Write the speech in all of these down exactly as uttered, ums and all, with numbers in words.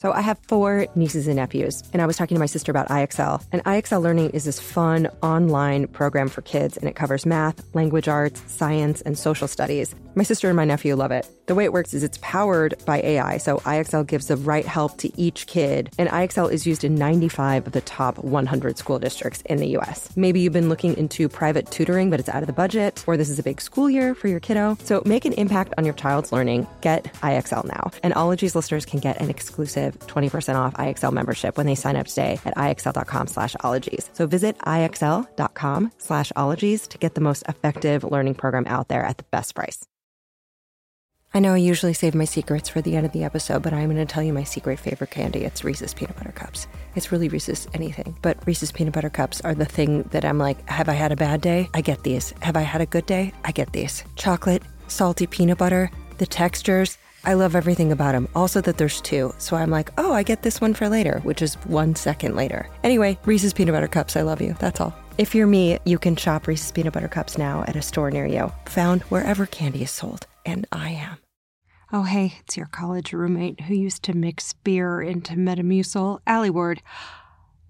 So I have four nieces and nephews, and I was talking to my sister about I X L. And I X L Learning is this fun online program for kids, and it covers math, language arts, science, and social studies. My sister and my nephew love it. The way it works is it's powered by A I, so I X L gives the right help to each kid, and I X L is used in ninety-five of the top one hundred school districts in the U S. Maybe you've been looking into private tutoring, but it's out of the budget, or this is a big school year for your kiddo. So make an impact on your child's learning. Get I X L now. And Ologies listeners can get an exclusive twenty percent off I X L membership when they sign up today at IXL.com slash Ologies. So visit IXL.com slash Ologies to get the most effective learning program out there at the best price. I know I usually save my secrets for the end of the episode, but I'm going to tell you my secret favorite candy. It's Reese's Peanut Butter Cups. It's really Reese's anything, but Reese's Peanut Butter Cups are the thing that I'm like, have I had a bad day? I get these. Have I had a good day? I get these. Chocolate, salty peanut butter, the textures. I love everything about them. Also that there's two. So I'm like, oh, I get this one for later, which is one second later. Anyway, Reese's Peanut Butter Cups, I love you. That's all. If you're me, you can shop Reese's Peanut Butter Cups now at a store near you. Found wherever candy is sold. And I am. Oh, hey, it's your college roommate who used to mix beer into Metamucil. Alley word.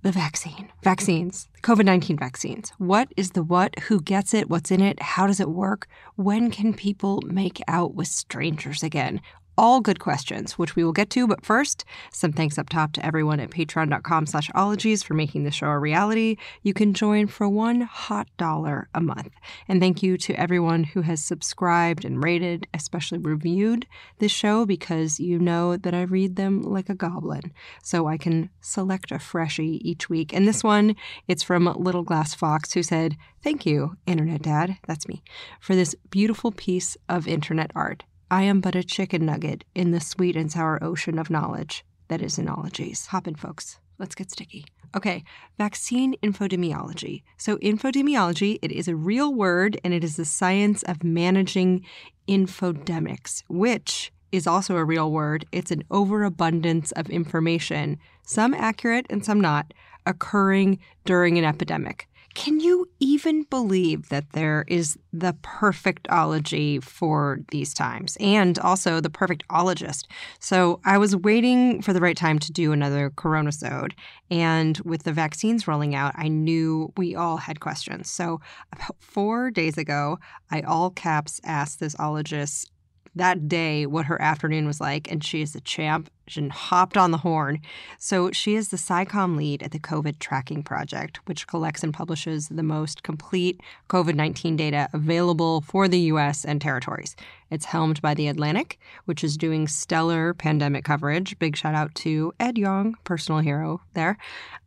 The vaccine. Vaccines. covid nineteen vaccines. What is the what? Who gets it? What's in it? How does it work? When can people make out with strangers again? All good questions, which we will get to. But first, some thanks up top to everyone at patreon.com slash ologies for making the show a reality. You can join for one hot dollar a month. And thank you to everyone who has subscribed and rated, especially reviewed this show, because you know that I read them like a goblin. So I can select a freshie each week. And this one, it's from Little Glass Fox, who said, "Thank you, Internet Dad," that's me, "for this beautiful piece of internet art. I am but a chicken nugget in the sweet and sour ocean of knowledge that is in Ologies." Hop in, folks. Let's get sticky. Okay, vaccine infodemiology. So infodemiology, it is a real word, and it is the science of managing infodemics, which is also a real word. It's an overabundance of information, some accurate and some not, occurring during an epidemic. Can you even believe that there is the perfect ology for these times, and also the perfect ologist? So I was waiting for the right time to do another coronasode, and with the vaccines rolling out, I knew we all had questions. So about four days ago, I all caps asked this ologist that day what her afternoon was like, and she is the champ and hopped on the horn. So she is the SciComm lead at the COVID Tracking Project, which collects and publishes the most complete covid nineteen data available for the U S and territories. It's helmed by The Atlantic, which is doing stellar pandemic coverage. Big shout out to Ed Yong, personal hero there.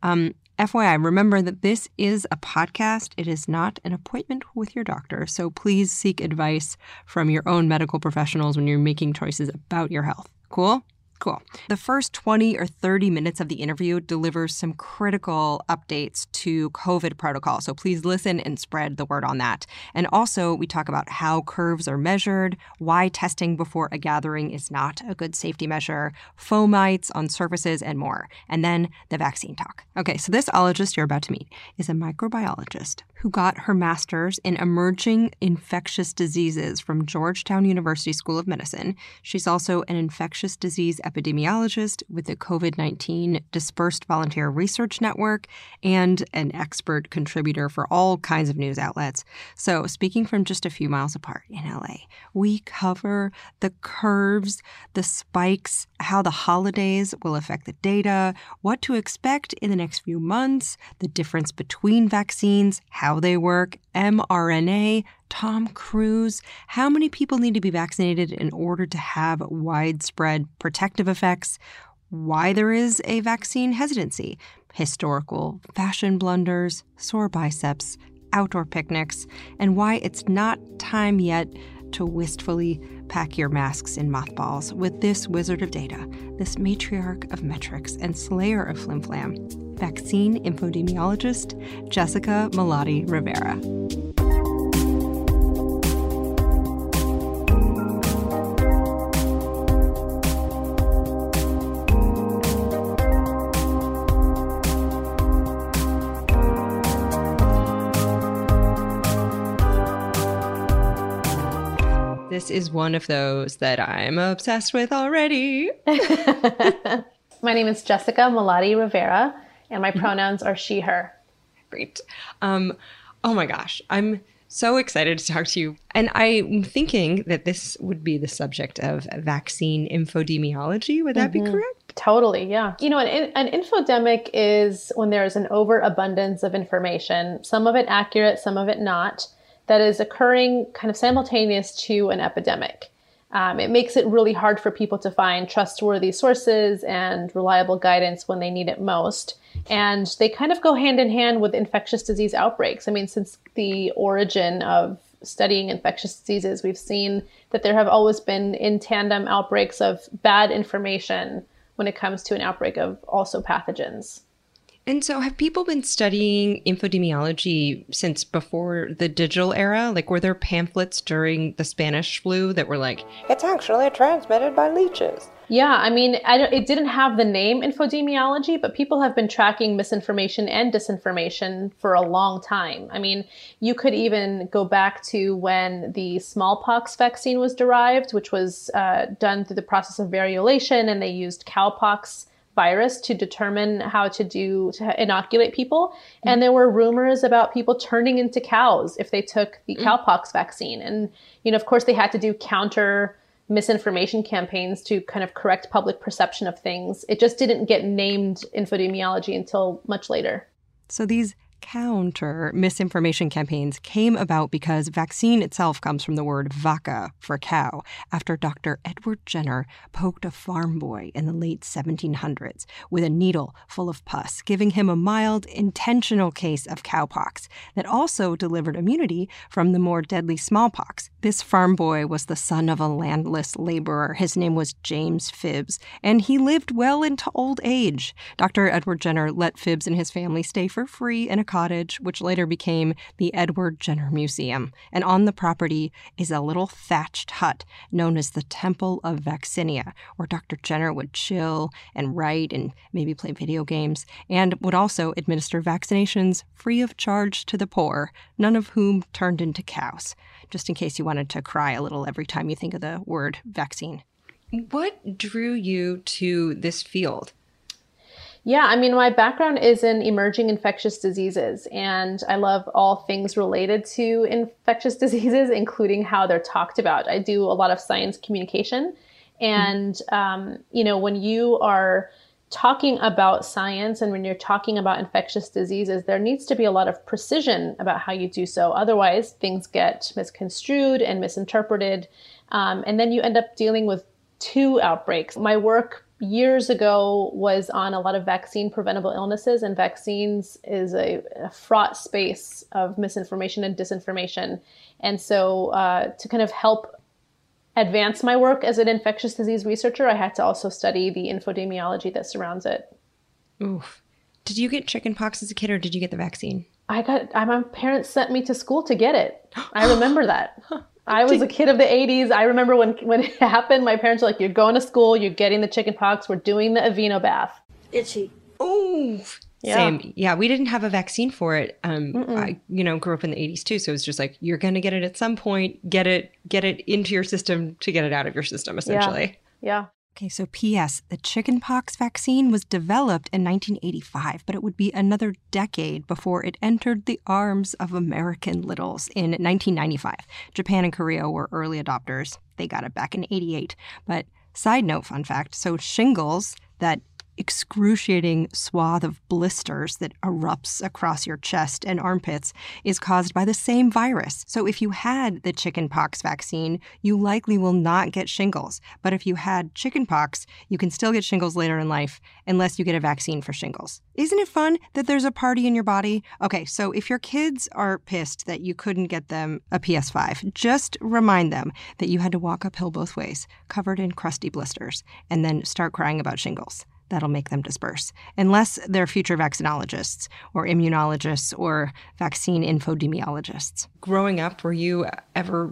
Um, F Y I, remember that this is a podcast. It is not an appointment with your doctor. So please seek advice from your own medical professionals when you're making choices about your health. Cool? Cool. The first twenty or thirty minutes of the interview delivers some critical updates to COVID protocol. So please listen and spread the word on that. And also, we talk about how curves are measured, why testing before a gathering is not a good safety measure, fomites on surfaces, and more. And then the vaccine talk. Okay, so this ologist you're about to meet is a microbiologist who got her master's in emerging infectious diseases from Georgetown University School of Medicine. She's also an infectious disease epidemiologist with the covid nineteen Dispersed Volunteer Research Network and an expert contributor for all kinds of news outlets. So speaking from just a few miles apart in L A, we cover the curves, the spikes, how the holidays will affect the data, what to expect in the next few months, the difference between vaccines, how they work, mRNA, Tom Cruise, how many people need to be vaccinated in order to have widespread protective effects, why there is a vaccine hesitancy, historical fashion blunders, sore biceps, outdoor picnics, and why it's not time yet to wistfully pack your masks in mothballs with this wizard of data, this matriarch of metrics and slayer of flimflam, vaccine infodemiologist Jessica Malati Rivera. This is one of those that I'm obsessed with already. My name is Jessica Malati Rivera, and my pronouns are she, her. Great. Um, oh my gosh, I'm so excited to talk to you. And I'm thinking that this would be the subject of vaccine infodemiology. Would that mm-hmm. be correct? Totally, yeah. You know, an, an infodemic is when there is an overabundance of information, some of it accurate, some of it not, that is occurring kind of simultaneous to an epidemic. Um, it makes it really hard for people to find trustworthy sources and reliable guidance when they need it most. And they kind of go hand in hand with infectious disease outbreaks. I mean, since the origin of studying infectious diseases, we've seen that there have always been in tandem outbreaks of bad information when it comes to an outbreak of also pathogens. And so have people been studying infodemiology since before the digital era? Like, were there pamphlets during the Spanish flu that were like, it's actually transmitted by leeches? Yeah, I mean, I don't, it didn't have the name infodemiology, but people have been tracking misinformation and disinformation for a long time. I mean, you could even go back to when the smallpox vaccine was derived, which was uh, done through the process of variolation, and they used cowpox virus to determine how to do to inoculate people. Mm-hmm. And there were rumors about people turning into cows if they took the mm-hmm. cowpox vaccine. And, you know, of course, they had to do counter misinformation campaigns to kind of correct public perception of things. It just didn't get named infodemiology until much later. So these counter misinformation campaigns came about because vaccine itself comes from the word vaca for cow, after Doctor Edward Jenner poked a farm boy in the late seventeen hundreds with a needle full of pus, giving him a mild, intentional case of cowpox that also delivered immunity from the more deadly smallpox. This farm boy was the son of a landless laborer. His name was James Phipps, and he lived well into old age. Doctor Edward Jenner let Phipps and his family stay for free in a cottage, which later became the Edward Jenner Museum. And on the property is a little thatched hut known as the Temple of Vaccinia, where Doctor Jenner would chill and write and maybe play video games, and would also administer vaccinations free of charge to the poor, none of whom turned into cows, just in case you wanted to cry a little every time you think of the word vaccine. What drew you to this field? Yeah, I mean, my background is in emerging infectious diseases, and I love all things related to infectious diseases, including how they're talked about. I do a lot of science communication, and, um, you know, when you are talking about science and when you're talking about infectious diseases, there needs to be a lot of precision about how you do so. Otherwise, things get misconstrued and misinterpreted, um, and then you end up dealing with two outbreaks. My work years ago was on a lot of vaccine preventable illnesses, and vaccines is a, a fraught space of misinformation and disinformation. And so uh, to kind of help advance my work as an infectious disease researcher, I had to also study the infodemiology that surrounds it. Oof. Did you get chickenpox as a kid, or did you get the vaccine? I got, my parents sent me to school to get it. I remember that. I was a kid of the eighties. I remember when, when it happened, my parents were like, you're going to school, you're getting the chicken pox, we're doing the Aveeno bath. Itchy. Oh, yeah. Same. Yeah, we didn't have a vaccine for it. Um, I, you know, grew up in the eighties too, so it's just like, you're going to get it at some point, get it, get it into your system to get it out of your system, essentially. Yeah. yeah. Okay, so P S, the chickenpox vaccine was developed in nineteen eighty-five, but it would be another decade before it entered the arms of American littles in nineteen ninety-five. Japan and Korea were early adopters. They got it back in eighty-eight. But side note, fun fact, so shingles, that excruciating swath of blisters that erupts across your chest and armpits, is caused by the same virus. So if you had the chickenpox vaccine, you likely will not get shingles. But if you had chickenpox, you can still get shingles later in life unless you get a vaccine for shingles. Isn't it fun that there's a party in your body? Okay, so if your kids are pissed that you couldn't get them a P S five, just remind them that you had to walk uphill both ways, covered in crusty blisters, and then start crying about shingles. That'll make them disperse, unless they're future vaccinologists or immunologists or vaccine infodemiologists. Growing up, were you ever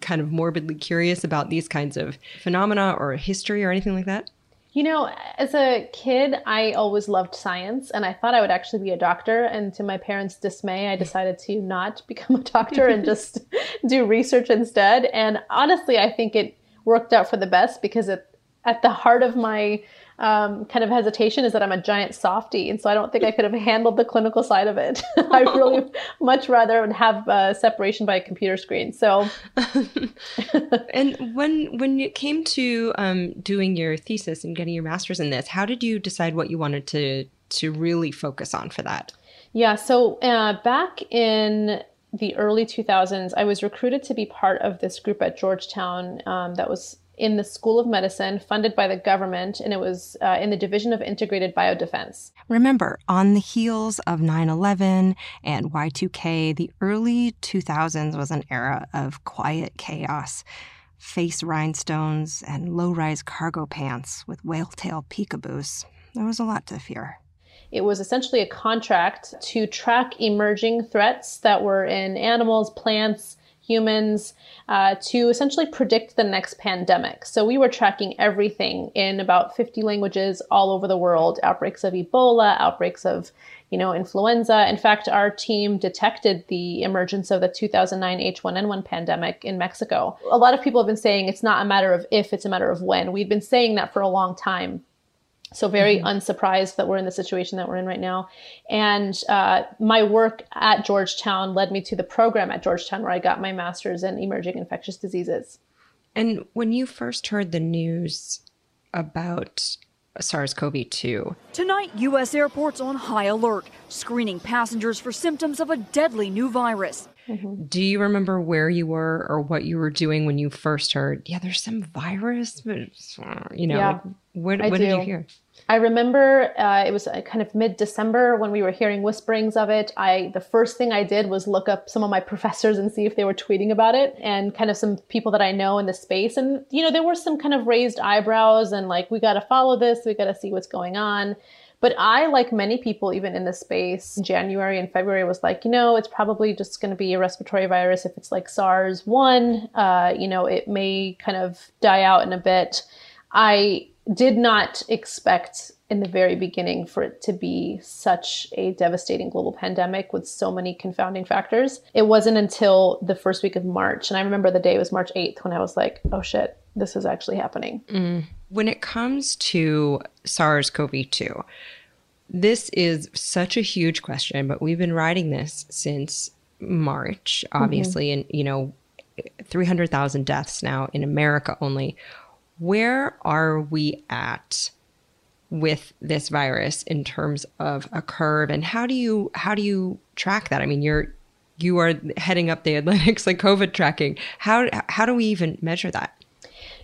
kind of morbidly curious about these kinds of phenomena or history or anything like that? You know, as a kid, I always loved science, and I thought I would actually be a doctor. And to my parents' dismay, I decided to not become a doctor and just do research instead. And honestly, I think it worked out for the best, because it, at the heart of my um, kind of hesitation is that I'm a giant softie. And so I don't think I could have handled the clinical side of it. I really much rather would have uh, separation by a computer screen. So, and when, when it came to um, doing your thesis and getting your master's in this, how did you decide what you wanted to, to really focus on for that? Yeah. So uh, back in the early two thousands, I was recruited to be part of this group at Georgetown um, that was in the School of Medicine, funded by the government, and it was uh, in the Division of Integrated Biodefense. Remember, on the heels of nine eleven and Y two K, the early two thousands was an era of quiet chaos. Face rhinestones and low-rise cargo pants with whale-tail peekaboos. There was a lot to fear. It was essentially a contract to track emerging threats that were in animals, plants, humans, uh, to essentially predict the next pandemic. So we were tracking everything in about fifty languages all over the world, outbreaks of Ebola, outbreaks of, you know, influenza. In fact, our team detected the emergence of the two thousand nine H one N one pandemic in Mexico. A lot of people have been saying it's not a matter of if, it's a matter of when. We've been saying that for a long time. So very mm-hmm. unsurprised that we're in the situation that we're in right now. And uh, my work at Georgetown led me to the program at Georgetown where I got my master's in emerging infectious diseases. And when you first heard the news about SARS-C o V two. Tonight, U S airports on high alert, screening passengers for symptoms of a deadly new virus. Mm-hmm. Do you remember where you were or what you were doing when you first heard, yeah, there's some virus, but, you know, yeah, like, what, what did you hear? I remember uh, it was kind of mid-December when we were hearing whisperings of it. I the first thing I did was look up some of my professors and see if they were tweeting about it and kind of some people that I know in the space. And, you know, there were some kind of raised eyebrows and like, we got to follow this. We got to see what's going on. But I, like many people, even in this space, January and February was like, you know, it's probably just going to be a respiratory virus. If it's like SARS one, uh, you know, it may kind of die out in a bit. I did not expect in the very beginning for it to be such a devastating global pandemic with so many confounding factors. It wasn't until the first week of March. And I remember the day was March eighth when I was like, oh, shit, this is actually happening. Mm. When it comes to SARS-C o V two, this is such a huge question, but we've been riding this since March, obviously, mm-hmm. and, you know, three hundred thousand deaths now in America only. Where are we at with this virus in terms of a curve, and how do you how do you track that? I mean, you're you are heading up the Atlantic's like COVID tracking. How how do we even measure that?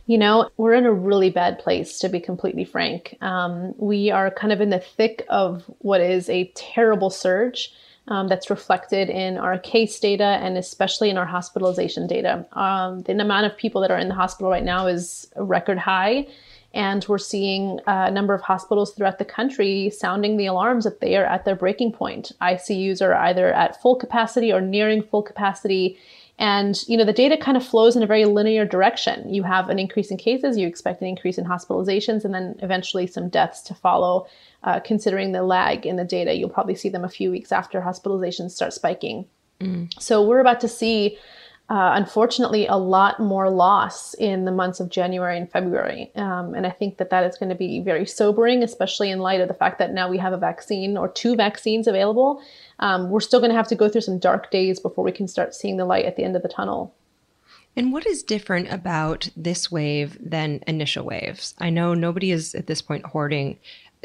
You know, we're in a really bad place, to be completely frank. Um, we are kind of in the thick of what is a terrible surge. Um, that's reflected in our case data and especially in our hospitalization data. Um, the amount of people that are in the hospital right now is a record high, and we're seeing a number of hospitals throughout the country sounding the alarms that they are at their breaking point. I C Us are either at full capacity or nearing full capacity. And, you know, the data kind of flows in a very linear direction. You have an increase in cases, you expect an increase in hospitalizations, and then eventually some deaths to follow. Uh, considering the lag in the data, you'll probably see them a few weeks after hospitalizations start spiking. Mm. So we're about to see, uh, unfortunately, a lot more loss in the months of January and February. Um, and I think that that is going to be very sobering, especially in light of the fact that now we have a vaccine or two vaccines available. Um, we're still going to have to go through some dark days before we can start seeing the light at the end of the tunnel. And what is different about this wave than initial waves? I know nobody is at this point hoarding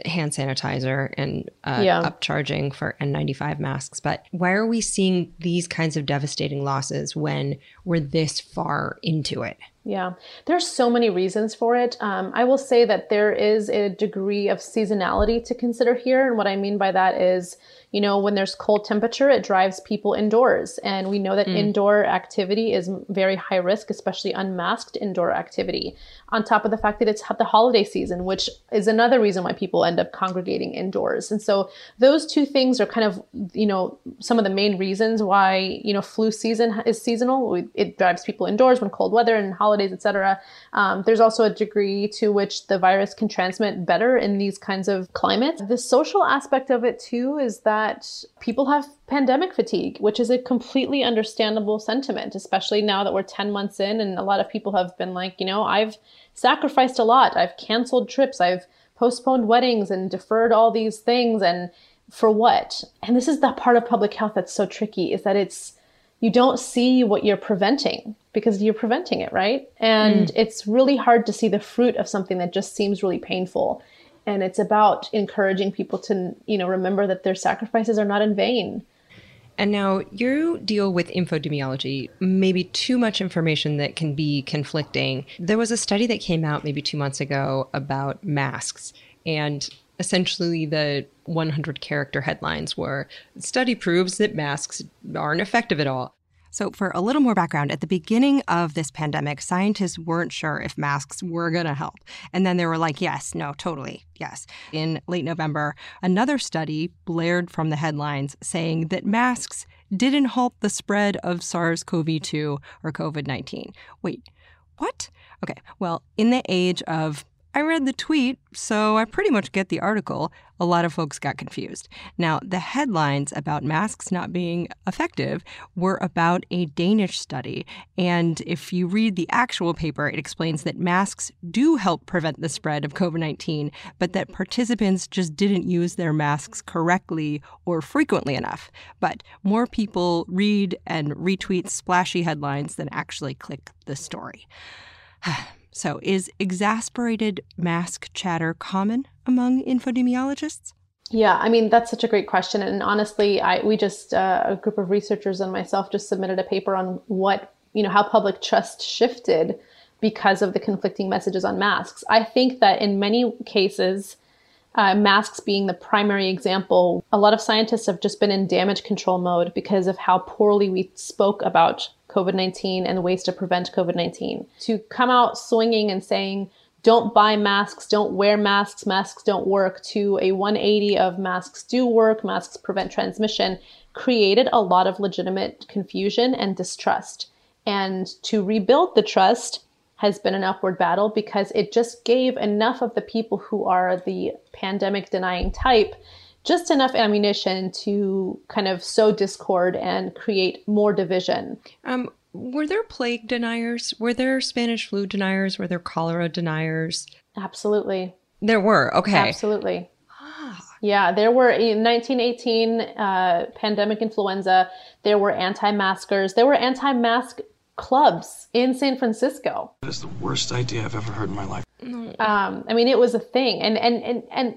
hand sanitizer and uh, yeah. upcharging for N ninety-five masks, but why are we seeing these kinds of devastating losses when we're this far into it? Yeah, there's so many reasons for it. Um, I will say that there is a degree of seasonality to consider here. And what I mean by that is, you know, when there's cold temperature, it drives people indoors. And we know that mm. indoor activity is very high risk, especially unmasked indoor activity. On top of the fact that it's the holiday season, which is another reason why people end up congregating indoors. And so those two things are kind of, you know, some of the main reasons why, you know, flu season is seasonal. It drives people indoors when cold weather and holidays. holidays, et cetera. Um, there's also a degree to which the virus can transmit better in these kinds of climates. The social aspect of it too is that people have pandemic fatigue, which is a completely understandable sentiment, especially now that we're ten months in and a lot of people have been like, you know, I've sacrificed a lot. I've canceled trips. I've postponed weddings and deferred all these things. And for what? And this is the part of public health that's so tricky, is that it's, you don't see what you're preventing because you're preventing it, right? And mm. it's really hard to see the fruit of something that just seems really painful. And it's about encouraging people to, you know, remember that their sacrifices are not in vain. And now you deal with infodemiology, maybe too much information that can be conflicting. There was a study that came out maybe two months ago about masks, and essentially the one hundred character headlines were, study proves that masks aren't effective at all. So for a little more background, at the beginning of this pandemic, scientists weren't sure if masks were going to help. And then they were like, yes, no, totally, yes. In late November, another study blared from the headlines saying that masks didn't halt the spread of SARS-C o V two or COVID nineteen. Wait, what? Okay, well, in the age of I read the tweet, so I pretty much get the article, a lot of folks got confused. Now, the headlines about masks not being effective were about a Danish study. And if you read the actual paper, it explains that masks do help prevent the spread of COVID nineteen, but that participants just didn't use their masks correctly or frequently enough. But more people read and retweet splashy headlines than actually click the story. So is exasperated mask chatter common among infodemiologists? Yeah, I mean, that's such a great question. And honestly, I we just, uh, a group of researchers and myself just submitted a paper on what, you know, how public trust shifted because of the conflicting messages on masks. I think that in many cases, uh, masks being the primary example, a lot of scientists have just been in damage control mode because of how poorly we spoke about COVID nineteen and ways to prevent COVID nineteen. To come out swinging and saying, don't buy masks, don't wear masks, masks don't work, to a one eighty of masks do work, masks prevent transmission, created a lot of legitimate confusion and distrust. And to rebuild the trust has been an upward battle because it just gave enough of the people who are the pandemic denying type just enough ammunition to kind of sow discord and create more division. Um, were there plague deniers? Were there Spanish flu deniers? Were there cholera deniers? Absolutely. There were. Okay. Absolutely. Ah. Yeah, there were in nineteen eighteen uh, pandemic influenza. There were anti-maskers. There were anti-mask clubs in San Francisco. That is the worst idea I've ever heard in my life. Um, I mean, it was a thing. And, and, and, and,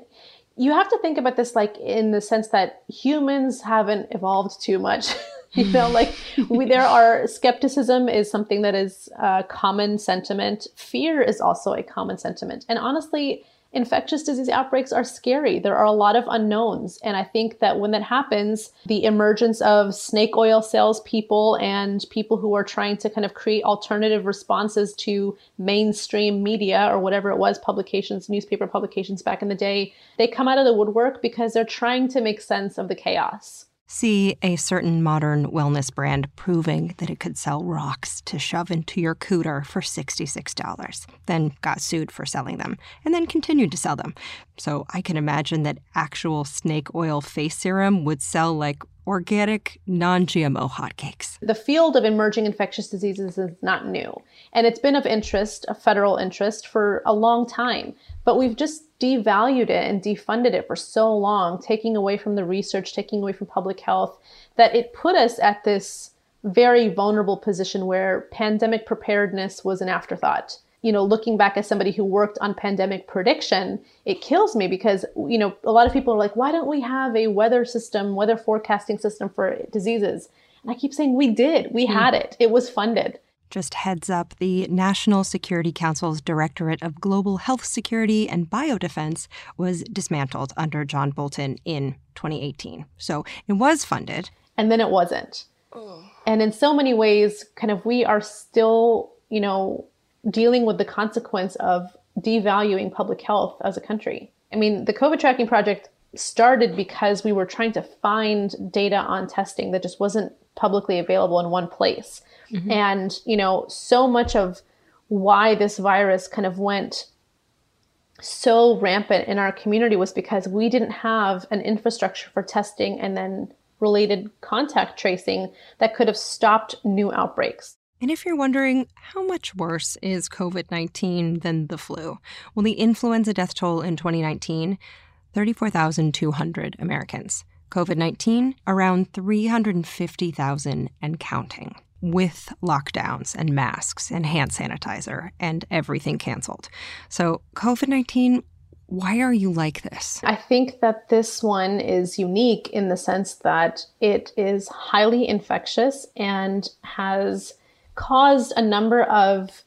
you have to think about this like in the sense that humans haven't evolved too much. You know, like we, there are skepticism is something that is a common sentiment. Fear is also a common sentiment. And honestly, infectious disease outbreaks are scary. There are a lot of unknowns. And I think that when that happens, the emergence of snake oil salespeople and people who are trying to kind of create alternative responses to mainstream media or whatever it was, publications, newspaper publications back in the day, they come out of the woodwork because they're trying to make sense of the chaos. See a certain modern wellness brand proving that it could sell rocks to shove into your cooter for sixty-six dollars, then got sued for selling them, and then continued to sell them. So I can imagine that actual snake oil face serum would sell like organic, non-G M O hotcakes. The field of emerging infectious diseases is not new, and it's been of interest, a federal interest, for a long time. But we've just devalued it and defunded it for so long, taking away from the research, taking away from public health, that it put us at this very vulnerable position where pandemic preparedness was an afterthought. You know, looking back as somebody who worked on pandemic prediction, it kills me because, you know, a lot of people are like, why don't we have a weather system, weather forecasting system for diseases? And I keep saying we did. We mm. had it. It was funded. Just heads up, the National Security Council's Directorate of Global Health Security and Biodefense was dismantled under John Bolton in twenty eighteen. So it was funded. And then it wasn't. Oh. And in so many ways, kind of we are still, you know, dealing with the consequence of devaluing public health as a country. I mean, the COVID Tracking Project started because we were trying to find data on testing that just wasn't publicly available in one place. Mm-hmm. And, you know, so much of why this virus kind of went so rampant in our community was because we didn't have an infrastructure for testing and then related contact tracing that could have stopped new outbreaks. And if you're wondering, how much worse is COVID nineteen than the flu? Well, the influenza death toll in twenty nineteen, thirty-four thousand two hundred Americans. COVID nineteen, around three hundred fifty thousand and counting, with lockdowns and masks and hand sanitizer and everything canceled. So COVID nineteen, why are you like this? I think that this one is unique in the sense that it is highly infectious and has caused a number of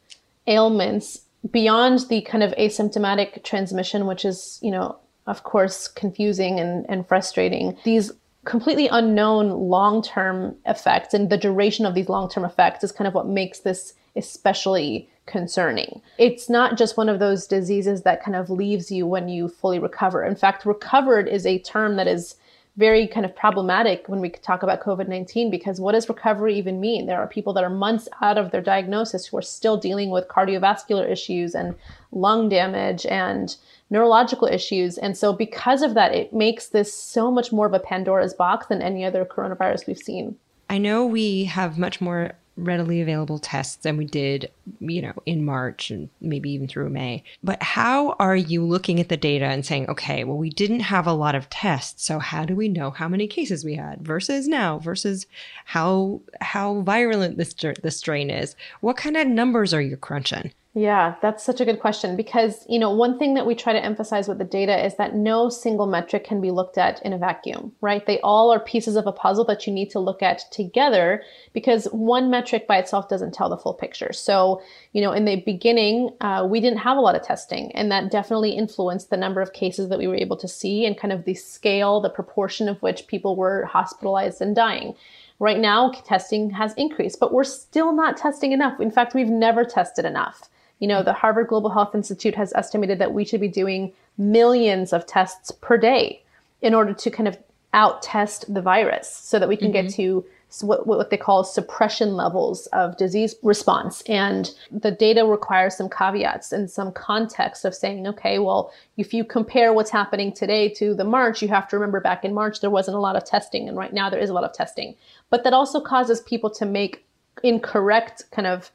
ailments beyond the kind of asymptomatic transmission, which is, you know, of course, confusing and, and frustrating. These completely unknown long-term effects and the duration of these long-term effects is kind of what makes this especially concerning. It's not just one of those diseases that kind of leaves you when you fully recover. In fact, recovered is a term that is very kind of problematic when we talk about COVID nineteen, because what does recovery even mean? There are people that are months out of their diagnosis who are still dealing with cardiovascular issues and lung damage and neurological issues. And so because of that, it makes this so much more of a Pandora's box than any other coronavirus we've seen. I know we have much more readily available tests than we did, you know, in March and maybe even through May. But how are you looking at the data and saying, okay, well, we didn't have a lot of tests, so how do we know how many cases we had versus now versus how how virulent this this strain is? What kind of numbers are you crunching? Yeah, that's such a good question, because, you know, one thing that we try to emphasize with the data is that no single metric can be looked at in a vacuum, right? They all are pieces of a puzzle that you need to look at together, because one metric by itself doesn't tell the full picture. So, you know, in the beginning, uh, we didn't have a lot of testing, and that definitely influenced the number of cases that we were able to see and kind of the scale, the proportion of which people were hospitalized and dying. Right now, testing has increased, but we're still not testing enough. In fact, we've never tested enough. You know, the Harvard Global Health Institute has estimated that we should be doing millions of tests per day in order to kind of out-test the virus so that we can mm-hmm. get to what, what they call suppression levels of disease response. And the data requires some caveats and some context of saying, okay, well, if you compare what's happening today to the March, you have to remember back in March, there wasn't a lot of testing. And right now there is a lot of testing. But that also causes people to make incorrect kind of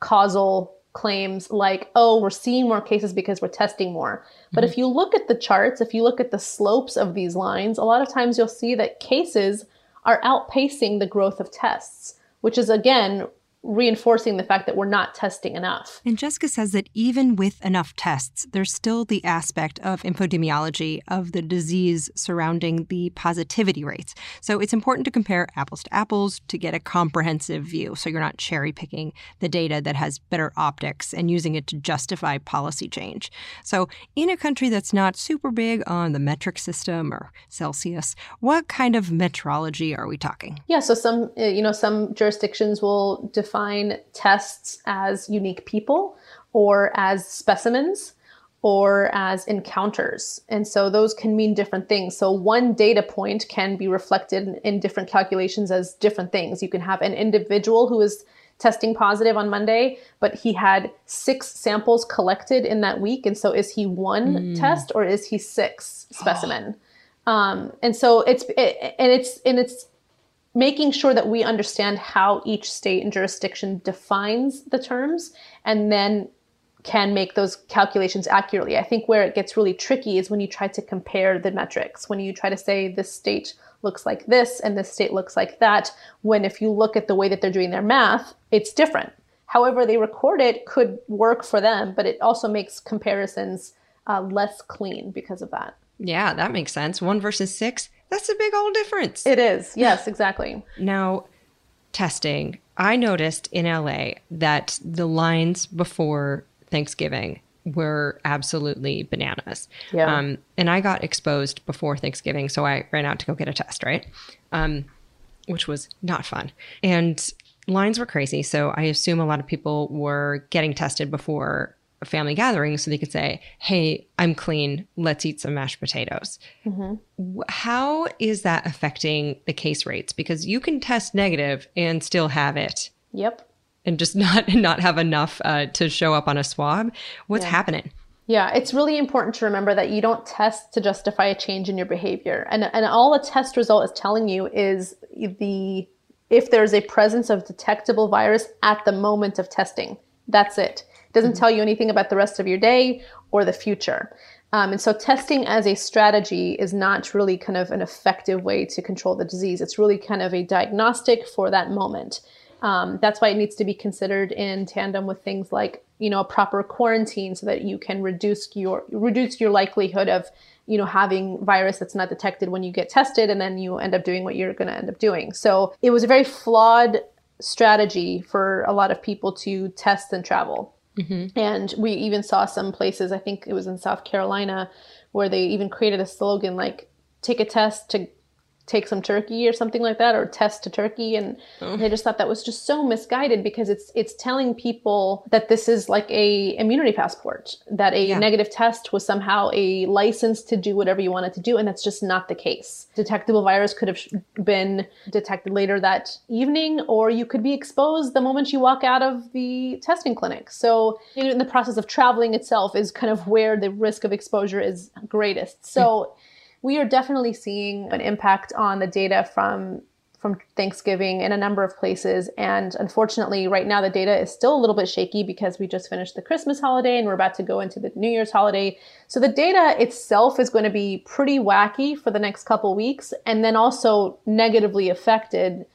causal claims like, oh, we're seeing more cases because we're testing more. But mm-hmm. if you look at the charts, if you look at the slopes of these lines, a lot of times you'll see that cases are outpacing the growth of tests, which is, again, reinforcing the fact that we're not testing enough. And Jessica says that even with enough tests, there's still the aspect of epidemiology of the disease surrounding the positivity rates. So it's important to compare apples to apples to get a comprehensive view, so you're not cherry picking the data that has better optics and using it to justify policy change. So in a country that's not super big on the metric system or Celsius, what kind of metrology are we talking? Yeah, so some, you know, some jurisdictions will define Define tests as unique people or as specimens or as encounters. And so those can mean different things. So one data point can be reflected in different calculations as different things. You can have an individual who is testing positive on Monday, but he had six samples collected in that week. And so is he one mm. test or is he six specimen? Um, and so it's, it, and it's, and it's, making sure that we understand how each state and jurisdiction defines the terms and then can make those calculations accurately. I think where it gets really tricky is when you try to compare the metrics, when you try to say this state looks like this and this state looks like that, when if you look at the way that they're doing their math, it's different. However they record it could work for them, but it also makes comparisons uh, less clean because of that. Yeah, that makes sense. One versus six. That's a big old difference. It is. Yes, exactly. Now, testing. I noticed in L A that the lines before Thanksgiving were absolutely bananas. Yeah. Um, and I got exposed before Thanksgiving, so I ran out to go get a test, right? Um, which was not fun. And lines were crazy, so I assume a lot of people were getting tested before a family gathering so they could say, hey, I'm clean. Let's eat some mashed potatoes. Mm-hmm. How is that affecting the case rates? Because you can test negative and still have it. Yep. And just not, not have enough uh, to show up on a swab. What's yeah. happening? Yeah, it's really important to remember that you don't test to justify a change in your behavior. And, and all a test result is telling you is the if there's a presence of detectable virus at the moment of testing. That's it. It doesn't mm-hmm. tell you anything about the rest of your day or the future. Um, and so testing as a strategy is not really kind of an effective way to control the disease. It's really kind of a diagnostic for that moment. Um, that's why it needs to be considered in tandem with things like, you know, a proper quarantine so that you can reduce your reduce your likelihood of, you know, having virus that's not detected when you get tested, and then you end up doing what you're going to end up doing. So it was a very flawed strategy for a lot of people to test and travel. Mm-hmm. And we even saw some places, I think it was in South Carolina, where they even created a slogan like, take a test to take some turkey or something like that, or test to turkey. And oh. they just thought that was just so misguided, because it's it's telling people that this is like a immunity passport, that a yeah. negative test was somehow a license to do whatever you wanted to do. And that's just not the case. Detectable virus could have been detected later that evening, or you could be exposed the moment you walk out of the testing clinic. So in the process of traveling itself is kind of where the risk of exposure is greatest. So we are definitely seeing an impact on the data from from Thanksgiving in a number of places. And unfortunately, right now, the data is still a little bit shaky because we just finished the Christmas holiday and we're about to go into the New Year's holiday. So the data itself is going to be pretty wacky for the next couple weeks, and then also negatively affected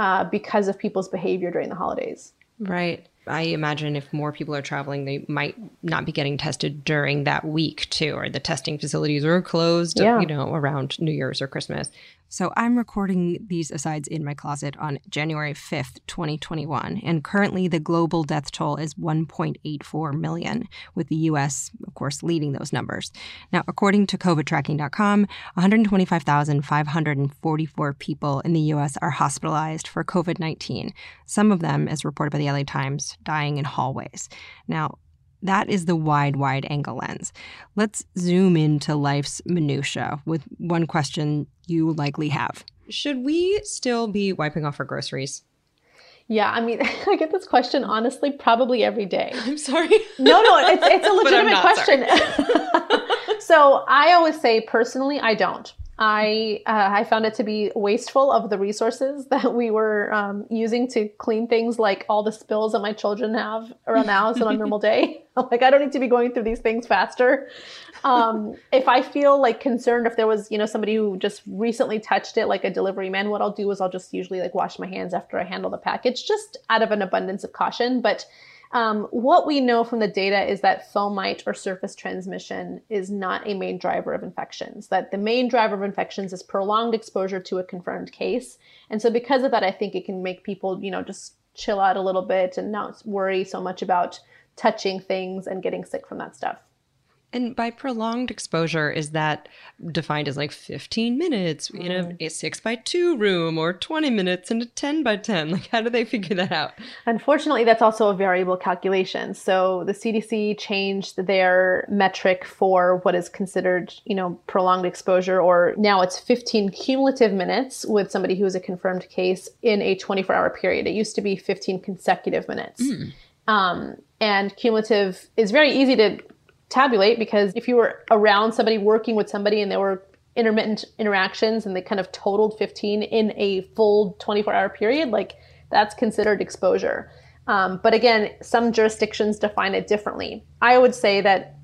uh, because of people's behavior during the holidays. Right. I imagine if more people are traveling, they might not be getting tested during that week too, or the testing facilities are closed, yeah. you know, around New Year's or Christmas. So I'm recording these asides in my closet on January fifth, twenty twenty-one. And currently the global death toll is one point eight four million, with the U S, of course, leading those numbers. Now, according to COVID tracking dot com, one hundred twenty-five thousand five hundred forty-four people in the U S are hospitalized for COVID nineteen. Some of them, as reported by the L A Times, dying in hallways. Now, that is the wide, wide angle lens. Let's zoom into life's minutiae with one question you likely have. Should we still be wiping off our groceries? Yeah, I mean, I get this question, honestly, probably every day. I'm sorry. No, no, it's, it's a legitimate question. So I always say, personally, I don't. I uh, I found it to be wasteful of the resources that we were um, using to clean things, like all the spills that my children have around the house on a normal day. I'm like, I don't need to be going through these things faster. Um, if I feel like concerned, if there was, you know, somebody who just recently touched it, like a delivery man, what I'll do is I'll just usually like wash my hands after I handle the package, just out of an abundance of caution. But Um, what we know from the data is that fomite, or surface transmission, is not a main driver of infections, that the main driver of infections is prolonged exposure to a confirmed case. And so because of that, I think it can make people, you know, just chill out a little bit and not worry so much about touching things and getting sick from that stuff. And by prolonged exposure, is that defined as like fifteen minutes mm. in a, a six by two room, or twenty minutes in a ten by ten? Like, how do they figure that out? Unfortunately, that's also a variable calculation. So the C D C changed their metric for what is considered, you know, prolonged exposure, or now it's fifteen cumulative minutes with somebody who is a confirmed case in a twenty-four hour period. It used to be fifteen consecutive minutes. Mm. Um, and cumulative is very easy to tabulate, because if you were around somebody, working with somebody, and there were intermittent interactions and they kind of totaled fifteen in a full twenty-four hour period, like that's considered exposure. Um, but again, some jurisdictions define it differently. I would say that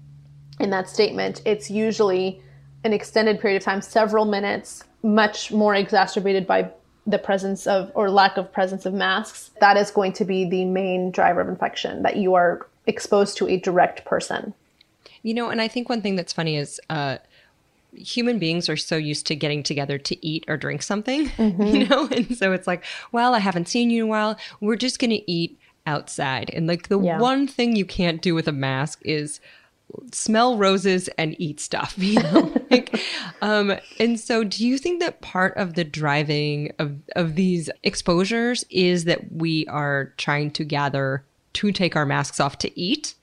in that statement, it's usually an extended period of time, several minutes, much more exacerbated by the presence of, or lack of presence of, masks. That is going to be the main driver of infection, that you are exposed to a direct person. You know, and I think one thing that's funny is uh, human beings are so used to getting together to eat or drink something, mm-hmm. you know? And so it's like, well, I haven't seen you in a while. We're just going to eat outside. And like the yeah. one thing you can't do with a mask is smell roses and eat stuff, you know? like, um, and so do you think that part of the driving of, of these exposures is that we are trying to gather to take our masks off to eat?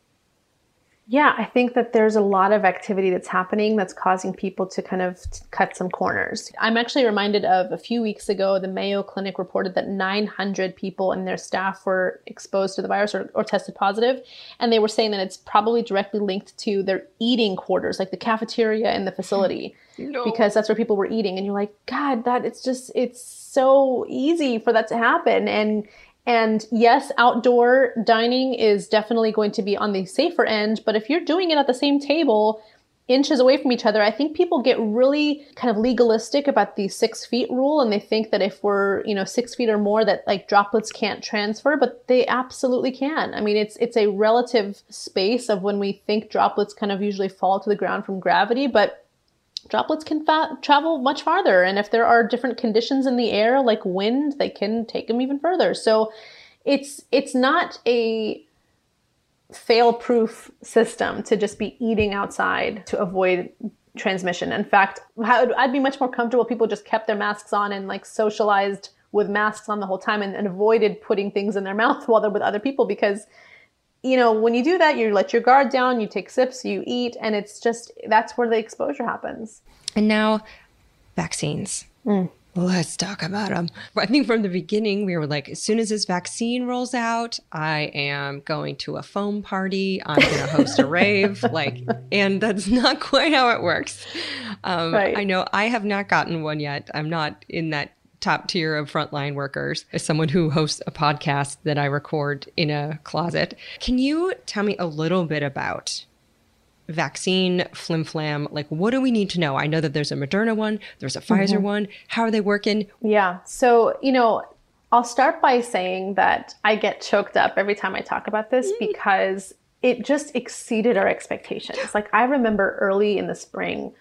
Yeah, I think that there's a lot of activity that's happening that's causing people to kind of cut some corners. I'm actually reminded of a few weeks ago, the Mayo Clinic reported that nine hundred people and their staff were exposed to the virus or, or tested positive. And they were saying that it's probably directly linked to their eating quarters, like the cafeteria in the facility, no. because that's where people were eating. And you're like, God, that it's just, it's so easy for that to happen. And And yes, outdoor dining is definitely going to be on the safer end, but if you're doing it at the same table, inches away from each other, I think people get really kind of legalistic about the six feet rule. And they think that if we're, you know, six feet or more, that like droplets can't transfer, but they absolutely can. I mean, it's, it's a relative space of when we think droplets kind of usually fall to the ground from gravity, but droplets can fa- travel much farther. And if there are different conditions in the air, like wind, they can take them even further. So it's it's not a fail-proof system to just be eating outside to avoid transmission. In fact, I'd be much more comfortable if people just kept their masks on and like socialized with masks on the whole time and, and avoided putting things in their mouth while they're with other people, because you know, when you do that, you let your guard down, you take sips, you eat, and it's just, that's where the exposure happens. And now, vaccines. Mm. Let's talk about them. I think from the beginning, we were like, as soon as this vaccine rolls out, I am going to a foam party. I'm going to host a rave. Like, and that's not quite how it works. Um, right. I know I have not gotten one yet. I'm not in that top tier of frontline workers, as someone who hosts a podcast that I record in a closet. Can you tell me a little bit about vaccine flim-flam? Like, what do we need to know? I know that there's a Moderna one, there's a Pfizer mm-hmm. one. How are they working? Yeah. So, you know, I'll start by saying that I get choked up every time I talk about this mm-hmm. because it just exceeded our expectations. Like, I remember early in the spring,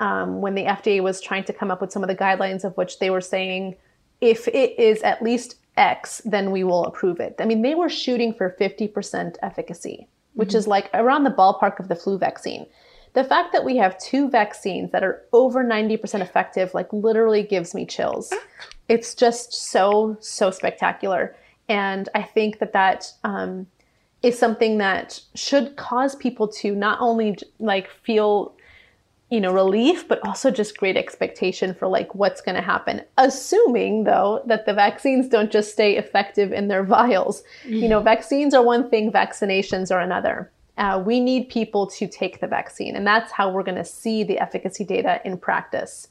Um, when the F D A was trying to come up with some of the guidelines of which they were saying, if it is at least X, then we will approve it. I mean, they were shooting for fifty percent efficacy, which mm-hmm. is like around the ballpark of the flu vaccine. The fact that we have two vaccines that are over ninety percent effective, like literally gives me chills. It's just so, so spectacular. And I think that that, um, is something that should cause people to not only like feel, you know, relief, but also just great expectation for like what's going to happen. Assuming though, that the vaccines don't just stay effective in their vials. Mm-hmm. You know, vaccines are one thing, vaccinations are another. Uh, we need people to take the vaccine, and that's how we're going to see the efficacy data in practice.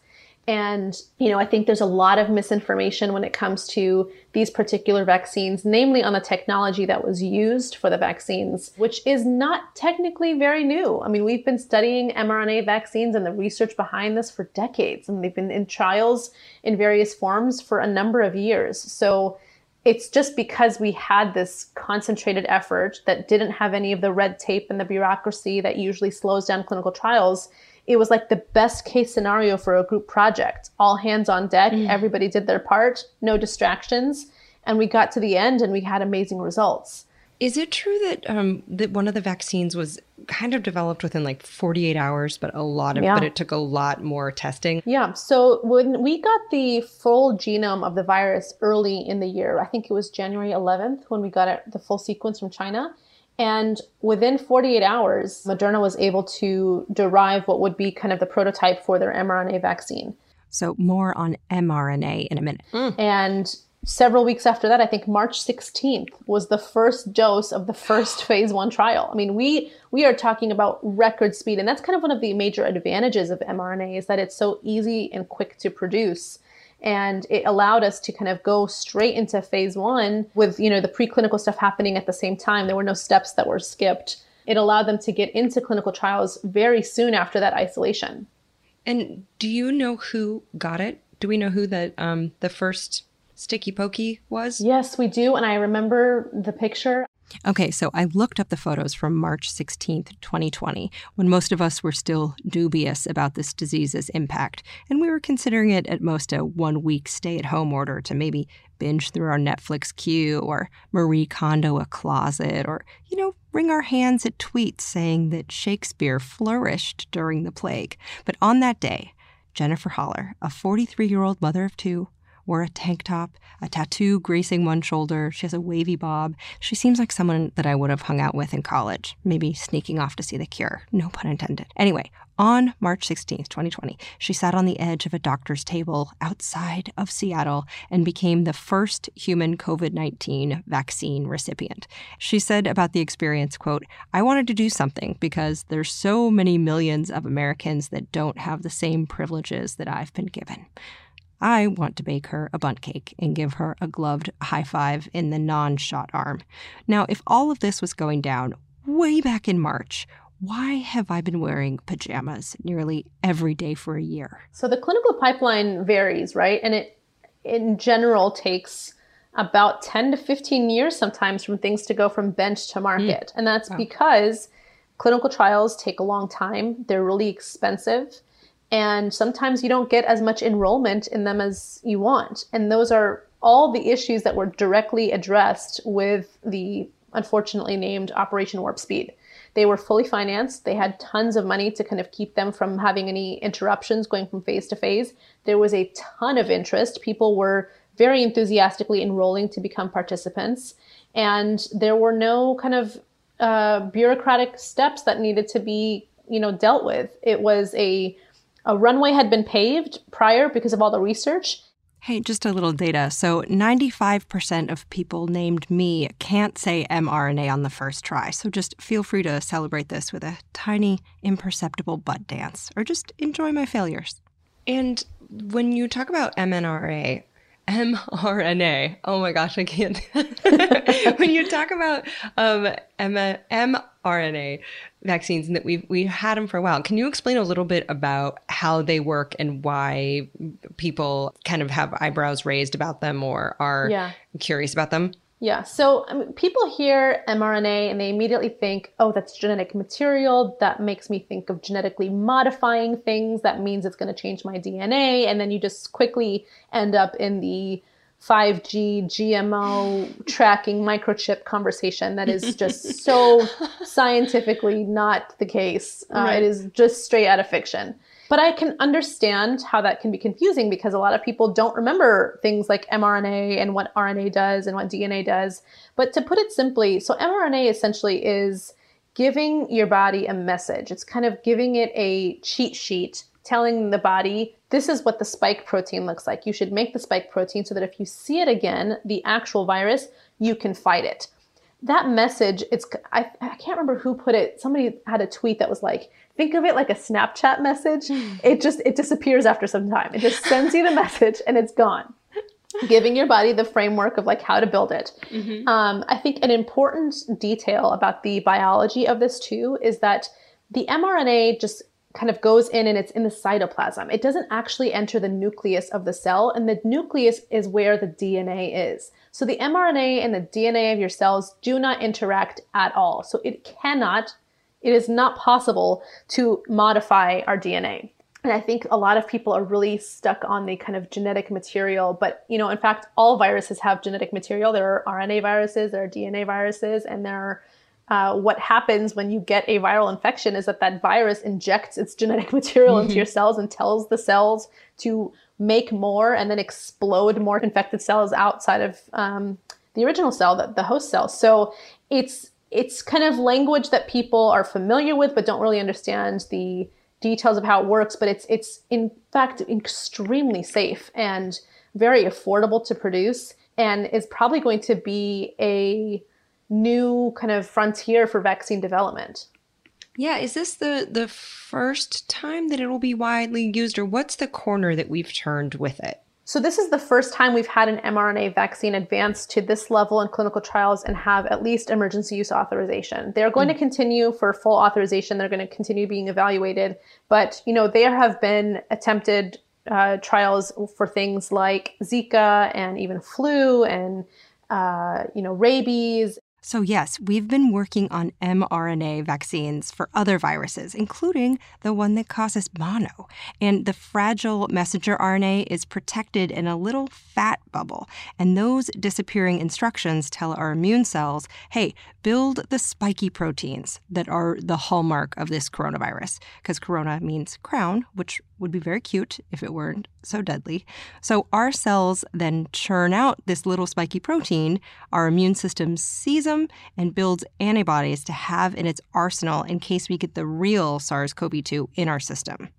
And, you know, I think there's a lot of misinformation when it comes to these particular vaccines, namely on the technology that was used for the vaccines, which is not technically very new. I mean, we've been studying mRNA vaccines and the research behind this for decades, and they've been in trials in various forms for a number of years. So it's just because we had this concentrated effort that didn't have any of the red tape and the bureaucracy that usually slows down clinical trials. It was like the best case scenario for a group project, all hands on deck. Mm. Everybody did their part, no distractions. And we got to the end and we had amazing results. Is it true that um, that one of the vaccines was kind of developed within like forty-eight hours, but a lot of, yeah. but it took a lot more testing? Yeah. So when we got the full genome of the virus early in the year, I think it was January eleventh when we got the full sequence from China. And within forty-eight hours, Moderna was able to derive what would be kind of the prototype for their mRNA vaccine. So more on mRNA in a minute. Mm. And several weeks after that, I think March sixteenth was the first dose of the first phase one trial. I mean, we we are talking about record speed. And that's kind of one of the major advantages of mRNA, is that it's so easy and quick to produce. And it allowed us to kind of go straight into phase one with, you know, the preclinical stuff happening at the same time. There were no steps that were skipped. It allowed them to get into clinical trials very soon after that isolation. And do you know who got it? Do we know who the, um, the first sticky pokey was? Yes, we do. And I remember the picture. Okay, so I looked up the photos from March sixteenth, twenty twenty, when most of us were still dubious about this disease's impact, and we were considering it at most a one-week stay-at-home order to maybe binge through our Netflix queue or Marie Kondo a closet or, you know, wring our hands at tweets saying that Shakespeare flourished during the plague. But on that day, Jennifer Holler, a forty-three-year-old mother of two, wore a tank top, a tattoo gracing one shoulder. She has a wavy bob. She seems like someone that I would have hung out with in college, maybe sneaking off to see The Cure. No pun intended. Anyway, on March sixteenth, twenty twenty, she sat on the edge of a doctor's table outside of Seattle and became the first human COVID nineteen vaccine recipient. She said about the experience, quote, "I wanted to do something because there's so many millions of Americans that don't have the same privileges that I've been given. I want to bake her a bundt cake and give her a gloved high five in the non-shot arm." Now, if all of this was going down way back in March, why have I been wearing pajamas nearly every day for a year? So the clinical pipeline varies, right? And it, in general, takes about ten to fifteen years sometimes from things to go from bench to market. Mm. And that's oh. because clinical trials take a long time. They're really expensive. And sometimes you don't get as much enrollment in them as you want. And those are all the issues that were directly addressed with the unfortunately named Operation Warp Speed. They were fully financed. They had tons of money to kind of keep them from having any interruptions going from phase to phase. There was a ton of interest. People were very enthusiastically enrolling to become participants. And there were no kind of uh, bureaucratic steps that needed to be, you know, dealt with. It was a, a runway had been paved prior because of all the research. Hey, just a little data. So ninety-five percent of people named me can't say mRNA on the first try. So just feel free to celebrate this with a tiny, imperceptible butt dance, or just enjoy my failures. And when you talk about mRNA, mRNA, oh my gosh, I can't. When you talk about um, mRNA vaccines, and that we've we had them for a while, can you explain a little bit about how they work and why people kind of have eyebrows raised about them or are yeah. curious about them? Yeah. So I mean, people hear mRNA and they immediately think, oh, that's genetic material. That makes me think of genetically modifying things. That means it's going to change my D N A. And then you just quickly end up in the five G G M O tracking microchip conversation that is just so scientifically not the case. Uh, right. It is just straight out of fiction. But I can understand how that can be confusing because a lot of people don't remember things like mRNA and what R N A does and what D N A does. But to put it simply, so mRNA essentially is giving your body a message. It's kind of giving it a cheat sheet, telling the body, this is what the spike protein looks like. You should make the spike protein so that if you see it again, the actual virus, you can fight it. That message, it's I, I can't remember who put it. Somebody had a tweet that was like, think of it like a Snapchat message. It just, it disappears after some time. It just sends you the message and it's gone. Giving your body the framework of like how to build it. Mm-hmm. Um, I think an important detail about the biology of this too is that the mRNA just kind of goes in and it's in the cytoplasm. It doesn't actually enter the nucleus of the cell, and the nucleus is where the D N A is. So the mRNA and the D N A of your cells do not interact at all. So it cannot, it is not possible to modify our D N A. And I think a lot of people are really stuck on the kind of genetic material, but you know, in fact, all viruses have genetic material. There are R N A viruses, there are D N A viruses, and there are Uh, what happens when you get a viral infection is that that virus injects its genetic material mm-hmm. into your cells and tells the cells to make more and then explode more infected cells outside of um, the original cell, the, the host cell. So it's it's kind of language that people are familiar with but don't really understand the details of how it works. But it's it's in fact extremely safe and very affordable to produce, and is probably going to be a new kind of frontier for vaccine development. Yeah, is this the the first time that it will be widely used, or what's the corner that we've turned with it? So this is the first time we've had an mRNA vaccine advance to this level in clinical trials and have at least emergency use authorization. They're going mm. to continue for full authorization. They're going to continue being evaluated. But, you know, there have been attempted uh, trials for things like Zika and even flu and, uh, you know, rabies. So yes, we've been working on mRNA vaccines for other viruses, including the one that causes mono. And the fragile messenger R N A is protected in a little fat bubble. And those disappearing instructions tell our immune cells, hey, build the spiky proteins that are the hallmark of this coronavirus. Because corona means crown, which would be very cute if it weren't so deadly. So our cells then churn out this little spiky protein. Our immune system sees them and builds antibodies to have in its arsenal in case we get the real SARS-C o V two in our system.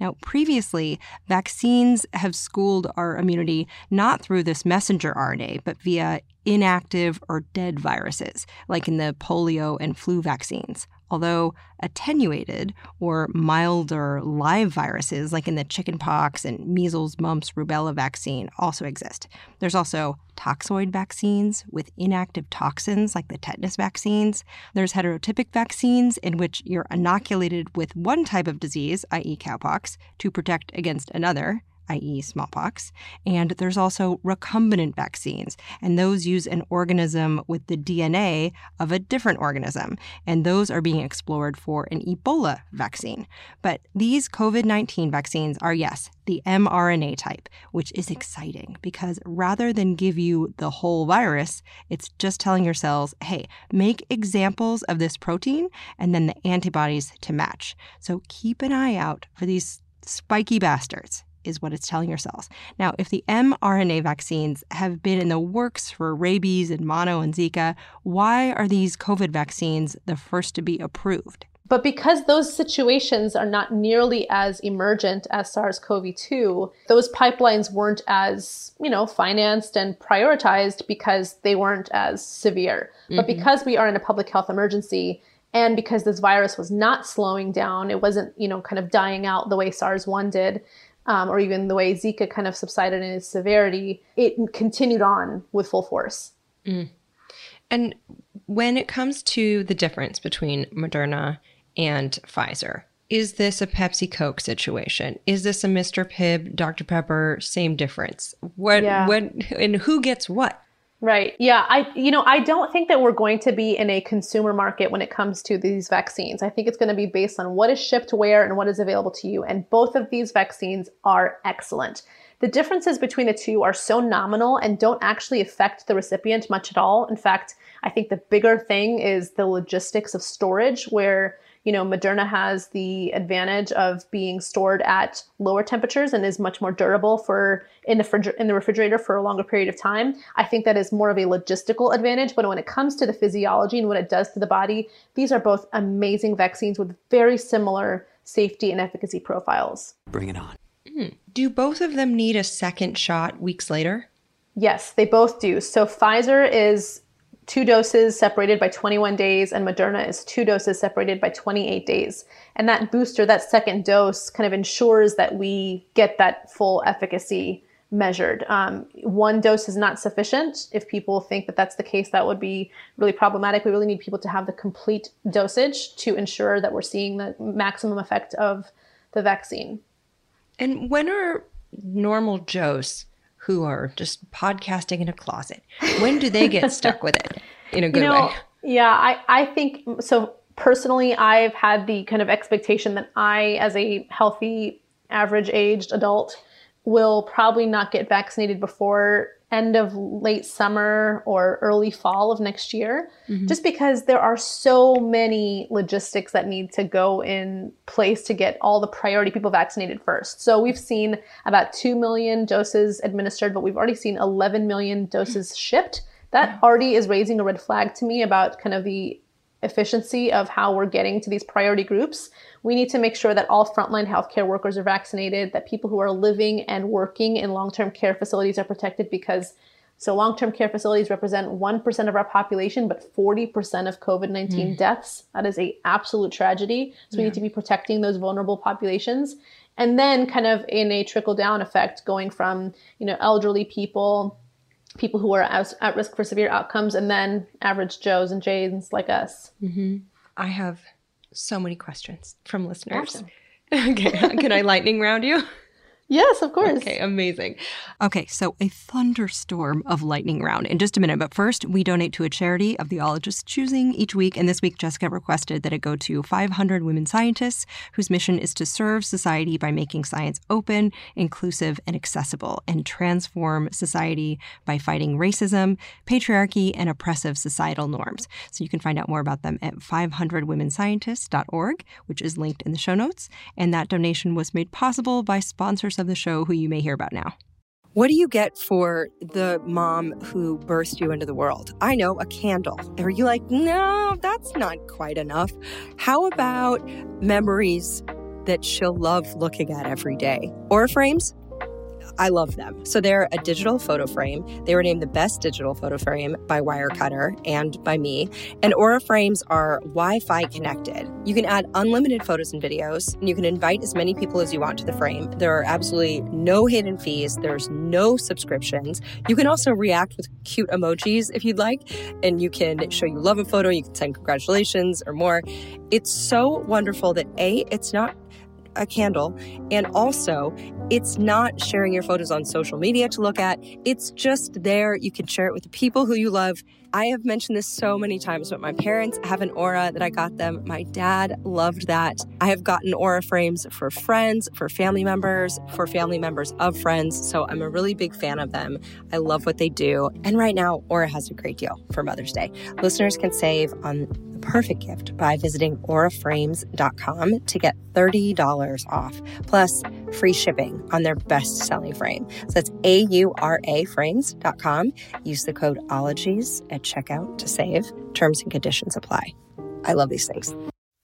Now, previously, vaccines have schooled our immunity not through this messenger R N A, but via inactive or dead viruses, like in the polio and flu vaccines. Although attenuated or milder live viruses, like in the chickenpox and measles, mumps, rubella vaccine, also exist. There's also toxoid vaccines with inactive toxins, like the tetanus vaccines. There's heterotypic vaccines in which you're inoculated with one type of disease, that is cowpox, to protect against another, that is smallpox. And there's also recombinant vaccines, and those use an organism with the D N A of a different organism, and those are being explored for an Ebola vaccine. But these COVID nineteen vaccines are, yes, the mRNA type, which is exciting because rather than give you the whole virus, it's just telling your cells, hey, make examples of this protein and then the antibodies to match. So keep an eye out for these spiky bastards, is what it's telling your cells. Now, if the mRNA vaccines have been in the works for rabies and mono and Zika, why are these COVID vaccines the first to be approved? But because those situations are not nearly as emergent as SARS-C o V two, those pipelines weren't as, you know, financed and prioritized because they weren't as severe. Mm-hmm. But because we are in a public health emergency, and because this virus was not slowing down, it wasn't, you know, kind of dying out the way SARS one did, Um, or even the way Zika kind of subsided in its severity, it continued on with full force. Mm. And when it comes to the difference between Moderna and Pfizer, is this a Pepsi-Coke situation? Is this a Mister Pibb, Doctor Pepper, same difference? What, yeah. what, and who gets what? Right. Yeah. I, you know, I don't think that we're going to be in a consumer market when it comes to these vaccines. I think it's going to be based on what is shipped where and what is available to you. And both of these vaccines are excellent. The differences between the two are so nominal and don't actually affect the recipient much at all. In fact, I think the bigger thing is the logistics of storage, where, you know, Moderna has the advantage of being stored at lower temperatures and is much more durable for in the frig- in the refrigerator for a longer period of time. I think that is more of a logistical advantage. But when it comes to the physiology and what it does to the body, these are both amazing vaccines with very similar safety and efficacy profiles. Bring it on. Mm. Do both of them need a second shot weeks later? Yes, they both do. So Pfizer is two doses separated by twenty-one days, and Moderna is two doses separated by twenty-eight days. And that booster, that second dose, kind of ensures that we get that full efficacy measured. Um, one dose is not sufficient. If people think that that's the case, that would be really problematic. We really need people to have the complete dosage to ensure that we're seeing the maximum effect of the vaccine. And when are normal Joes, who are just podcasting in a closet, when do they get stuck with it in a good you know, way? Yeah, I, I think so. Personally, I've had the kind of expectation that I, as a healthy, average-aged adult, will probably not get vaccinated before end of late summer or early fall of next year, mm-hmm. just because there are so many logistics that need to go in place to get all the priority people vaccinated first. So we've seen about two million doses administered, but we've already seen eleven million doses shipped. That already is raising a red flag to me about kind of the efficiency of how we're getting to these priority groups. We need to make sure that all frontline healthcare workers are vaccinated, that people who are living and working in long-term care facilities are protected, because so long-term care facilities represent one percent of our population, but forty percent of COVID nineteen mm. deaths. That is a absolute tragedy. So yeah. we need to be protecting those vulnerable populations. And then kind of in a trickle-down effect, going from, you know, elderly people, people who are as, at risk for severe outcomes, and then average Joes and Janes like us. Mm-hmm. I have so many questions from listeners. Awesome. Okay, can I lightning round you? Yes, of course. Okay, amazing. Okay, so a thunderstorm of lightning round in just a minute. But first, we donate to a charity of the ologist's choosing each week. And this week, Jessica requested that it go to five hundred Women Scientists, whose mission is to serve society by making science open, inclusive, and accessible, and transform society by fighting racism, patriarchy, and oppressive societal norms. So you can find out more about them at five hundred women scientists dot org, which is linked in the show notes. And that donation was made possible by sponsors of the show who you may hear about now. What do you get for the mom who birthed you into the world? I know, a candle. Are you like, no, that's not quite enough? How about memories that she'll love looking at every day? Aura frames? I love them. So they're a digital photo frame. They were named the best digital photo frame by Wirecutter and by me. And Aura frames are Wi-Fi connected. You can add unlimited photos and videos, and you can invite as many people as you want to the frame. There are absolutely no hidden fees. There's no subscriptions. You can also react with cute emojis if you'd like, and you can show you love a photo. You can send congratulations or more. It's so wonderful that A, it's not a candle, and also it's not sharing your photos on social media to look at. It's just there. You can share it with the people who you love. I have mentioned this so many times, but my parents have an Aura that I got them. My dad loved that. I have gotten Aura frames for friends, for family members, for family members of friends. So I'm a really big fan of them. I love what they do. And right now, Aura has a great deal for Mother's Day. Listeners can save on the perfect gift by visiting aura frames dot com to get thirty dollars off, plus free shipping on their best-selling frame. So that's A U R A frames dot com. Use the code ologies at checkout to save. Terms and conditions apply. I love these things.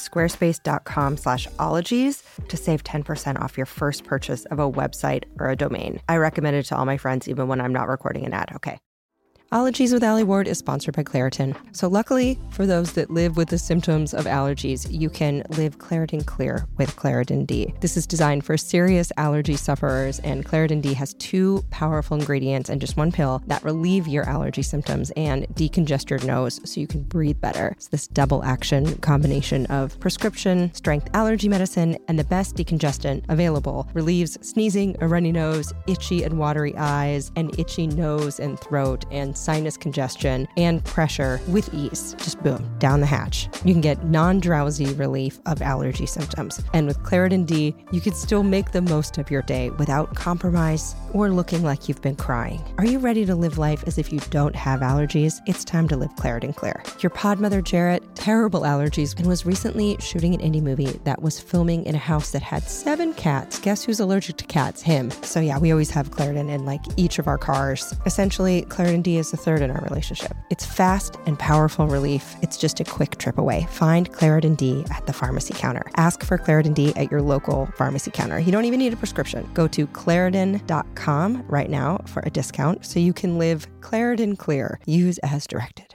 squarespace dot com slash ologies to save ten percent off your first purchase of a website or a domain. I recommend it to all my friends, even when I'm not recording an ad. Okay. Allergies with Allie Ward is sponsored by Claritin. So luckily for those that live with the symptoms of allergies, you can live Claritin Clear with Claritin D. This is designed for serious allergy sufferers, and Claritin D has two powerful ingredients and just one pill that relieve your allergy symptoms and decongest your nose so you can breathe better. It's this double action combination of prescription, strength allergy medicine, and the best decongestant available. Relieves sneezing, a runny nose, itchy and watery eyes, an itchy nose and throat, and sinus congestion and pressure with ease. Just boom, down the hatch. You can get non-drowsy relief of allergy symptoms. And with Claritin D, you can still make the most of your day without compromise or looking like you've been crying. Are you ready to live life as if you don't have allergies? It's time to live Claritin Clear. Your podmother, Jarrett, terrible allergies, and was recently shooting an indie movie that was filming in a house that had seven cats. Guess who's allergic to cats? Him. So yeah, we always have Claritin in like each of our cars. Essentially, Claritin D is the third in our relationship. It's fast and powerful relief. It's just a quick trip away. Find Claritin D at the pharmacy counter. Ask for Claritin D at your local pharmacy counter. You don't even need a prescription. Go to Claritin dot com right now for a discount so you can live Claritin Clear. Use as directed.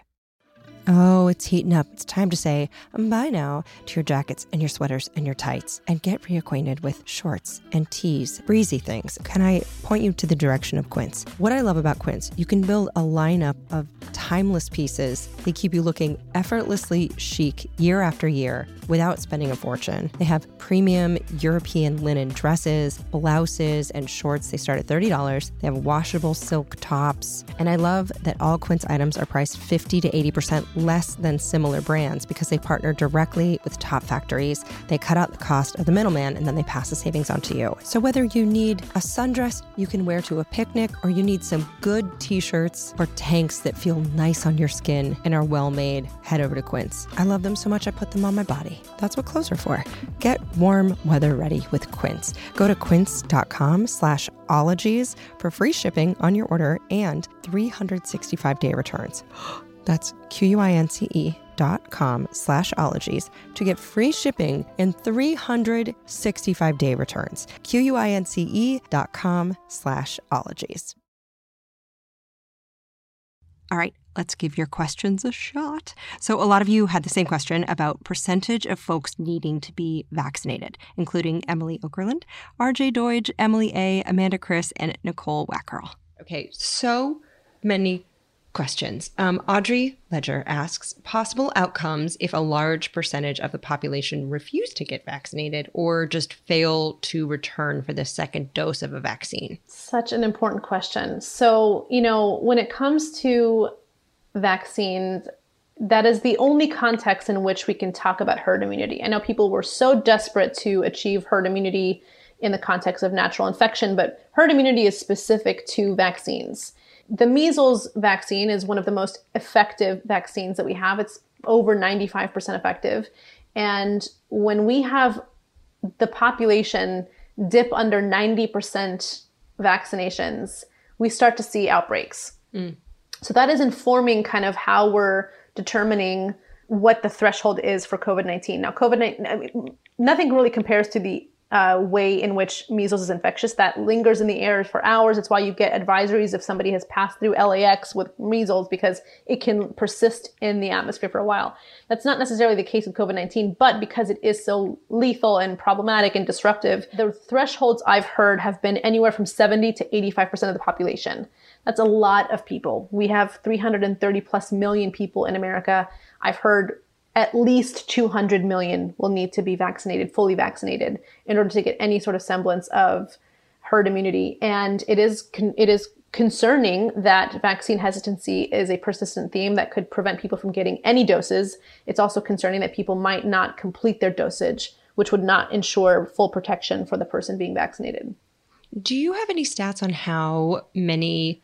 Oh, it's heating up. It's time to say bye now to your jackets and your sweaters and your tights and get reacquainted with shorts and tees, breezy things. Can I point you to the direction of Quince? What I love about Quince, you can build a lineup of timeless pieces. They keep you looking effortlessly chic year after year without spending a fortune. They have premium European linen dresses, blouses, and shorts. They start at thirty dollars. They have washable silk tops. And I love that all Quince items are priced fifty to eighty percent less than similar brands because they partner directly with top factories. They cut out the cost of the middleman and then they pass the savings on to you. So whether you need a sundress you can wear to a picnic or you need some good t-shirts or tanks that feel nice on your skin and are well made, head over to Quince. I love them so much I put them on my body. That's what clothes are for. Get warm weather ready with Quince. Go to quince.com slash ologies for free shipping on your order and three hundred sixty-five day returns. That's Q-U-I-N-C-E dot com slash ologies to get free shipping and three hundred sixty-five day returns. Q-U-I-N-C-E dot com slash ologies. All right, let's give your questions a shot. So a lot of you had the same question about percentage of folks needing to be vaccinated, including Emily Okerlund, R J Deutsch, Emily A., Amanda Chris, and Nicole Wackerl. Okay, so many questions. Um, Audrey Ledger asks, possible outcomes if a large percentage of the population refuse to get vaccinated or just fail to return for the second dose of a vaccine? Such an important question. So, you know, when it comes to vaccines, that is the only context in which we can talk about herd immunity. I know people were so desperate to achieve herd immunity in the context of natural infection, but herd immunity is specific to vaccines. The measles vaccine is one of the most effective vaccines that we have. It's over ninety-five percent effective. And when we have the population dip under ninety percent vaccinations, we start to see outbreaks. Mm. So that is informing kind of how we're determining what the threshold is for COVID nineteen. Now, COVID nineteen, I mean, nothing really compares to the Uh, way in which measles is infectious. That lingers in the air for hours. It's why you get advisories if somebody has passed through L A X with measles, because it can persist in the atmosphere for a while. That's not necessarily the case with COVID nineteen, but because it is so lethal and problematic and disruptive, the thresholds I've heard have been anywhere from seventy to eighty-five percent of the population. That's a lot of people. We have three hundred thirty plus million people in America. I've heard at least two hundred million will need to be vaccinated, fully vaccinated, in order to get any sort of semblance of herd immunity. And it is con- it is concerning that vaccine hesitancy is a persistent theme that could prevent people from getting any doses. It's also concerning that people might not complete their dosage, which would not ensure full protection for the person being vaccinated. Do you have any stats on how many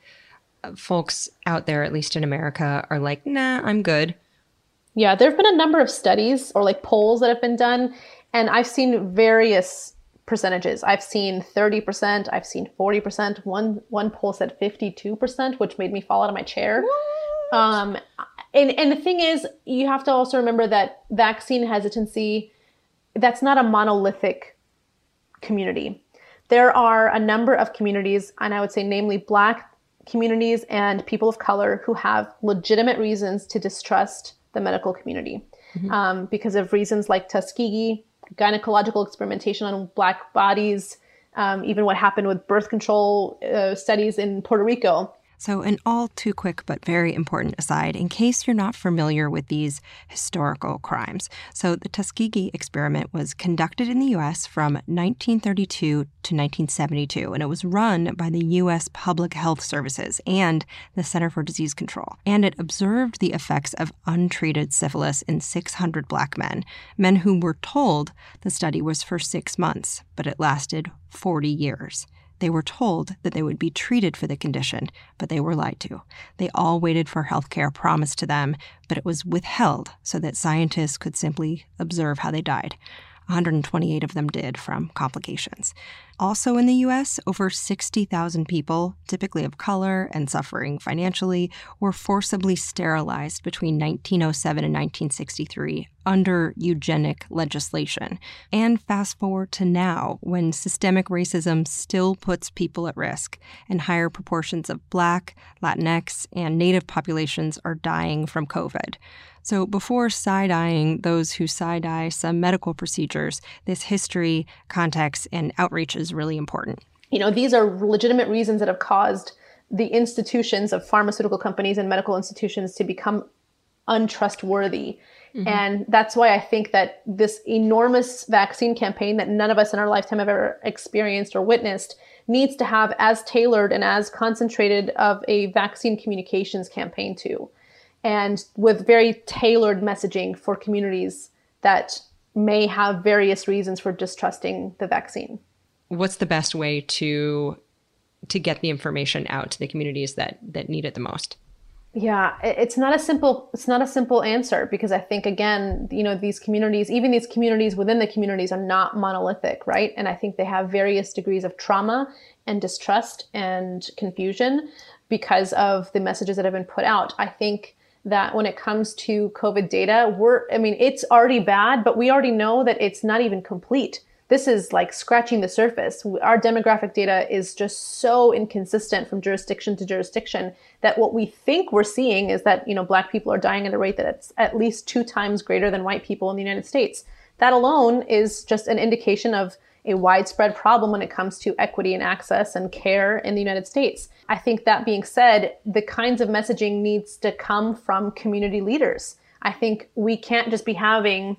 folks out there, at least in America, are like, nah, I'm good? Yeah, there have been a number of studies or like polls that have been done, and I've seen various percentages. I've seen thirty percent, I've seen forty percent. One one poll said fifty-two percent, which made me fall out of my chair. Um, and, and the thing is, you have to also remember that vaccine hesitancy, that's not a monolithic community. There are a number of communities, and I would say namely Black communities and people of color, who have legitimate reasons to distrust the medical community, mm-hmm. um, because of reasons like Tuskegee, gynecological experimentation on Black bodies, um, even what happened with birth control uh, studies in Puerto Rico. So an all too quick but very important aside, in case you're not familiar with these historical crimes. So the Tuskegee experiment was conducted in the U S from nineteen thirty-two to nineteen seventy-two, and it was run by the U S Public Health Services and the Center for Disease Control. And it observed the effects of untreated syphilis in six hundred Black men, men who were told the study was for six months, but it lasted forty years. They were told that they would be treated for the condition, but they were lied to. They all waited for health care promised to them, but it was withheld so that scientists could simply observe how they died. one hundred twenty-eight of them did from complications. Also in the U S, over sixty thousand people, typically of color and suffering financially, were forcibly sterilized between nineteen oh seven and nineteen sixty-three under eugenic legislation. And fast forward to now, when systemic racism still puts people at risk and higher proportions of Black, Latinx, and Native populations are dying from COVID. So before side-eyeing those who side-eye some medical procedures, this history, context, and outreach is really important. You know, these are legitimate reasons that have caused the institutions of pharmaceutical companies and medical institutions to become untrustworthy. Mm-hmm. And that's why I think that this enormous vaccine campaign that none of us in our lifetime have ever experienced or witnessed needs to have as tailored and as concentrated of a vaccine communications campaign too. And with very tailored messaging for communities that may have various reasons for distrusting the vaccine. What's the best way to to get the information out to the communities that that need it the most? Yeah, it's not a simple it's not a simple answer, because I think, again, you know, these communities, even these communities within the communities, are not monolithic, right? And I think they have various degrees of trauma and distrust and confusion because of the messages that have been put out. I think that when it comes to COVID data, we're, I mean, it's already bad, but we already know that it's not even complete. This is like scratching the surface. Our demographic data is just so inconsistent from jurisdiction to jurisdiction that what we think we're seeing is that, you know, Black people are dying at a rate that's at least two times greater than white people in the United States. That alone is just an indication of a widespread problem when it comes to equity and access and care in the United States. I think that being said, the kinds of messaging needs to come from community leaders. I think we can't just be having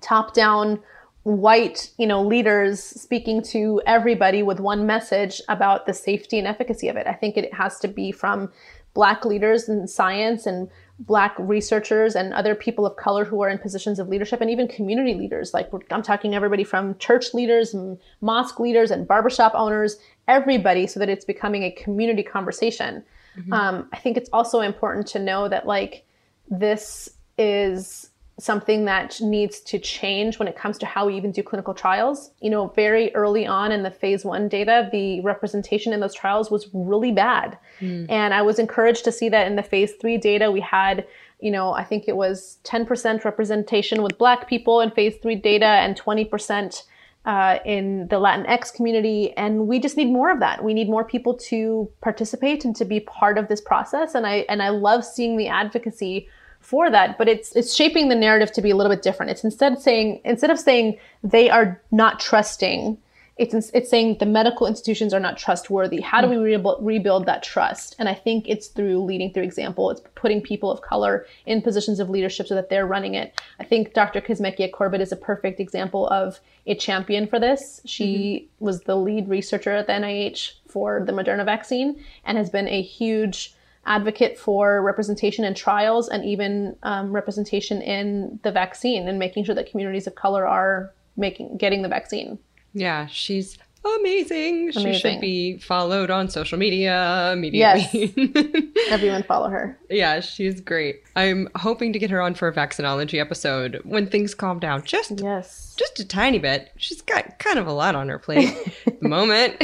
top-down white, you know, leaders speaking to everybody with one message about the safety and efficacy of it. I think it has to be from Black leaders in science and Black researchers and other people of color who are in positions of leadership, and even community leaders. Like, I'm talking everybody from church leaders and mosque leaders and barbershop owners, everybody, so that it's becoming a community conversation. Mm-hmm. Um, I think it's also important to know that, like, this is something that needs to change when it comes to how we even do clinical trials. You know, very early on in the phase one data, the representation in those trials was really bad. Mm. And I was encouraged to see that in the phase three data, we had, you know, I think it was ten percent representation with Black people in phase three data and twenty percent uh, in the Latinx community. And we just need more of that. We need more people to participate and to be part of this process. And I, and I love seeing the advocacy for that, but it's it's shaping the narrative to be a little bit different. It's instead saying, instead of saying they are not trusting, it's it's saying the medical institutions are not trustworthy. How do we re- rebuild that trust? And I think it's through leading through example. It's putting people of color in positions of leadership so that they're running it. I think Doctor Kismekia Corbett is a perfect example of a champion for this. She mm-hmm. was the lead researcher at the N I H for the Moderna vaccine and has been a huge advocate for representation in trials and even um, representation in the vaccine and making sure that communities of color are making getting the vaccine. Yeah, she's amazing. amazing. She should be followed on social media immediately. Yes. Everyone follow her. Yeah, she's great. I'm hoping to get her on for a vaccinology episode when things calm down. Just, yes. just a tiny bit. She's got kind of a lot on her plate at the moment.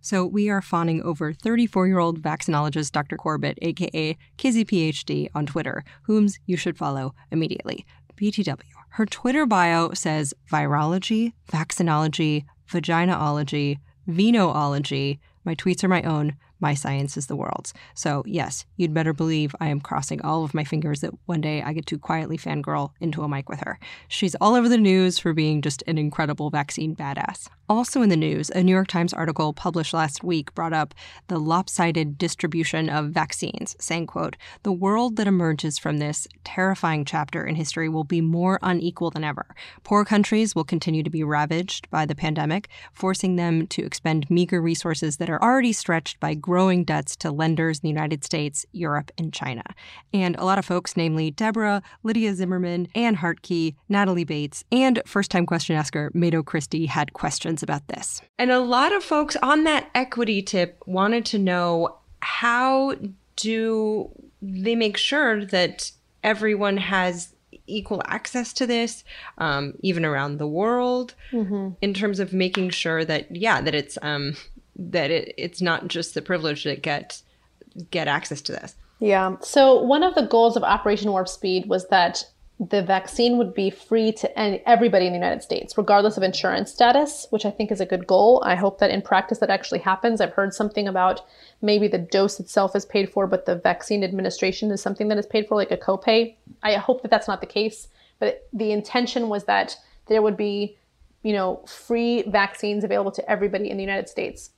So we are fawning over thirty-four-year-old vaccinologist Doctor Corbett, a k a. Kizzy PhD, on Twitter, whom you should follow immediately. B T W. Her Twitter bio says virology, vaccinology, vaginaology, venology. My tweets are my own. My science is the world's. So yes, you'd better believe I am crossing all of my fingers that one day I get to quietly fangirl into a mic with her. She's all over the news for being just an incredible vaccine badass. Also in the news, a New York Times article published last week brought up the lopsided distribution of vaccines, saying, quote, "The world that emerges from this terrifying chapter in history will be more unequal than ever. Poor countries will continue to be ravaged by the pandemic, forcing them to expend meager resources that are already stretched by growing debts to lenders in the United States, Europe, and China." And a lot of folks, namely Deborah, Lydia Zimmerman, Anne Hartke, Natalie Bates, and first-time question asker Mato Christie had questions about this. And a lot of folks on that equity tip wanted to know, how do they make sure that everyone has equal access to this, um, even around the world, mm-hmm. in terms of making sure that, yeah, that it's... Um, that it, it's not just the privileged that get get access to this. Yeah. So one of the goals of Operation Warp Speed was that the vaccine would be free to everybody in the United States, regardless of insurance status, which I think is a good goal. I hope that in practice that actually happens. I've heard something about maybe the dose itself is paid for, but the vaccine administration is something that is paid for, like a copay. I hope that that's not the case. But the intention was that there would be, you know, free vaccines available to everybody in the United States.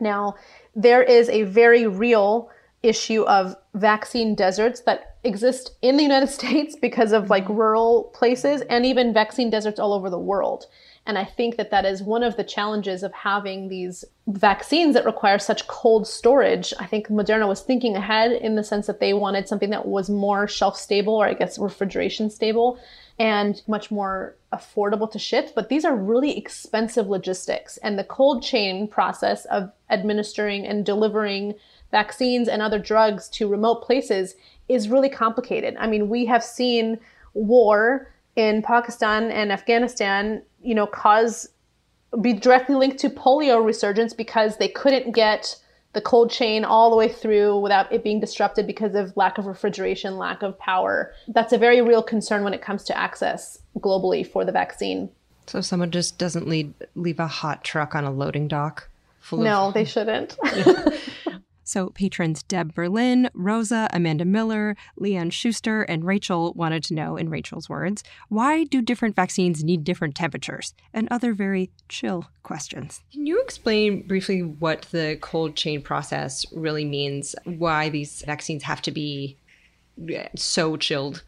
Now, there is a very real issue of vaccine deserts that exist in the United States because of like rural places, and even vaccine deserts all over the world. And I think that that is one of the challenges of having these vaccines that require such cold storage. I think Moderna was thinking ahead in the sense that they wanted something that was more shelf stable, or I guess refrigeration stable, and much more affordable to ship. But these are really expensive logistics, and the cold chain process of administering and delivering vaccines and other drugs to remote places is really complicated. I mean, we have seen war in Pakistan and Afghanistan, you know, cause be directly linked to polio resurgence because they couldn't get the cold chain all the way through without it being disrupted because of lack of refrigeration, lack of power. That's a very real concern when it comes to access globally for the vaccine. So someone just doesn't leave, leave a hot truck on a loading dock full no, of... No, they shouldn't. Yeah. So patrons Deb Berlin, Rosa, Amanda Miller, Leanne Schuster, and Rachel wanted to know, in Rachel's words, why do different vaccines need different temperatures? And other very chill questions. Can you explain briefly what the cold chain process really means? Why these vaccines have to be so chilled?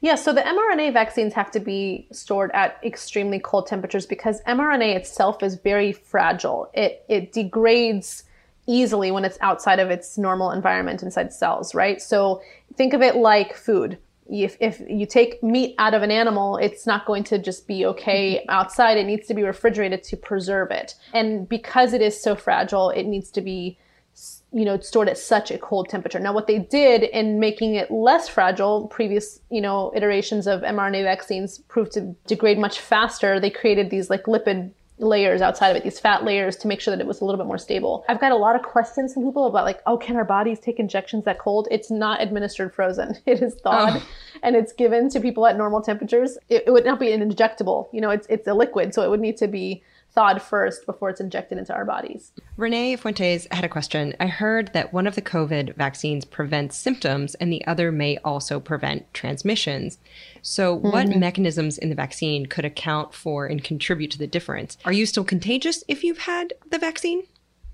Yeah, so the mRNA vaccines have to be stored at extremely cold temperatures because mRNA itself is very fragile. It it degrades easily when it's outside of its normal environment inside cells, right? So think of it like food. If, if you take meat out of an animal, it's not going to just be okay outside. It needs to be refrigerated to preserve it. And because it is so fragile, it needs to be, you know, stored at such a cold temperature. Now, what they did in making it less fragile, previous, you know, iterations of mRNA vaccines proved to degrade much faster. They created these like lipid layers outside of it, these fat layers, to make sure that it was a little bit more stable. I've got a lot of questions from people about like, oh, can our bodies take injections that cold? It's not administered frozen. It is thawed oh. and it's given to people at normal temperatures. It, it would not be an injectable. You know, it's it's a liquid, so it would need to be thawed first before it's injected into our bodies. Renee Fuentes had a question. I heard that one of the COVID vaccines prevents symptoms and the other may also prevent transmissions. So what mm-hmm. mechanisms in the vaccine could account for and contribute to the difference? Are you still contagious if you've had the vaccine?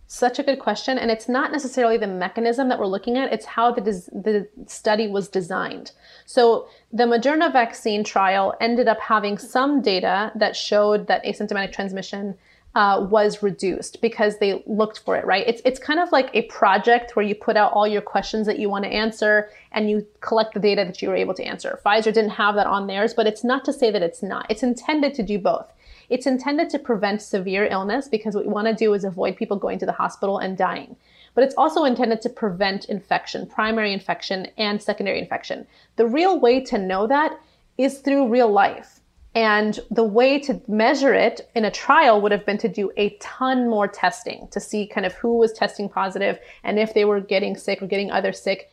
Such a good question. And it's not necessarily the mechanism that we're looking at. It's how the, des- the study was designed. So the Moderna vaccine trial ended up having some data that showed that asymptomatic transmission uh, was reduced because they looked for it, right? It's, it's kind of like a project where you put out all your questions that you want to answer and you collect the data that you were able to answer. Pfizer didn't have that on theirs, but it's not to say that it's not. It's intended to do both. It's intended to prevent severe illness because what we want to do is avoid people going to the hospital and dying. But it's also intended to prevent infection, primary infection and secondary infection. The real way to know that is through real life. And the way to measure it in a trial would have been to do a ton more testing to see kind of who was testing positive and if they were getting sick or getting others sick.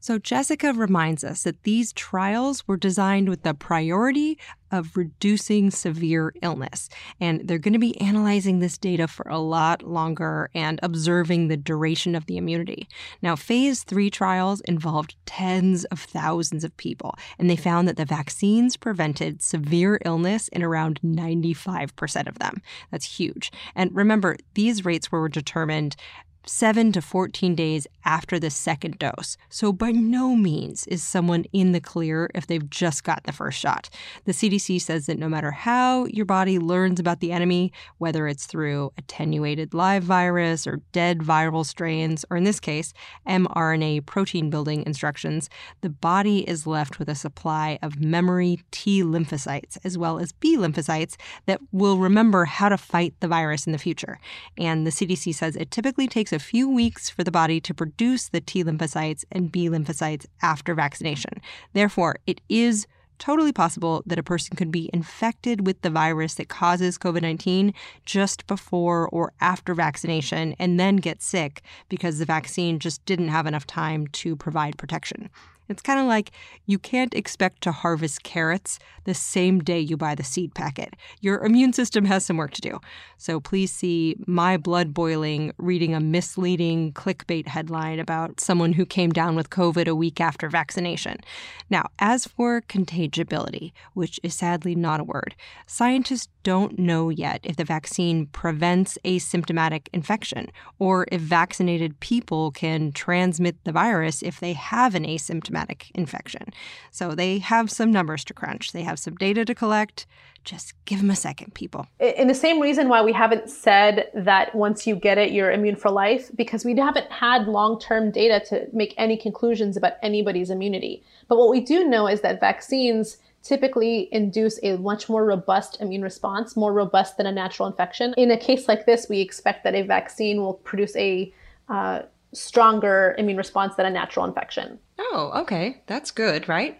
So Jessica reminds us that these trials were designed with the priority of reducing severe illness. And they're going to be analyzing this data for a lot longer and observing the duration of the immunity. Now, phase three trials involved tens of thousands of people, and they found that the vaccines prevented severe illness in around ninety-five percent of them. That's huge. And remember, these rates were determined seven to fourteen days after the second dose. So by no means is someone in the clear if they've just gotten the first shot. The C D C says that no matter how your body learns about the enemy, whether it's through attenuated live virus or dead viral strains, or in this case, mRNA protein building instructions, the body is left with a supply of memory T lymphocytes as well as B lymphocytes that will remember how to fight the virus in the future. And the C D C says it typically takes a few weeks for the body to produce the T lymphocytes and B lymphocytes after vaccination. Therefore, it is totally possible that a person could be infected with the virus that causes COVID nineteen just before or after vaccination and then get sick because the vaccine just didn't have enough time to provide protection. It's kind of like you can't expect to harvest carrots the same day you buy the seed packet. Your immune system has some work to do. So please see My Blood Boiling reading a misleading clickbait headline about someone who came down with COVID a week after vaccination. Now, as for contagibility, which is sadly not a word, scientists don't know yet if the vaccine prevents asymptomatic infection or if vaccinated people can transmit the virus if they have an asymptomatic infection. So they have some numbers to crunch. They have some data to collect. Just give them a second, people. In the same reason why we haven't said that once you get it, you're immune for life, because we haven't had long-term data to make any conclusions about anybody's immunity. But what we do know is that vaccines typically induce a much more robust immune response, more robust than a natural infection. In a case like this, we expect that a vaccine will produce a uh, stronger immune response than a natural infection. Oh, okay. That's good, right?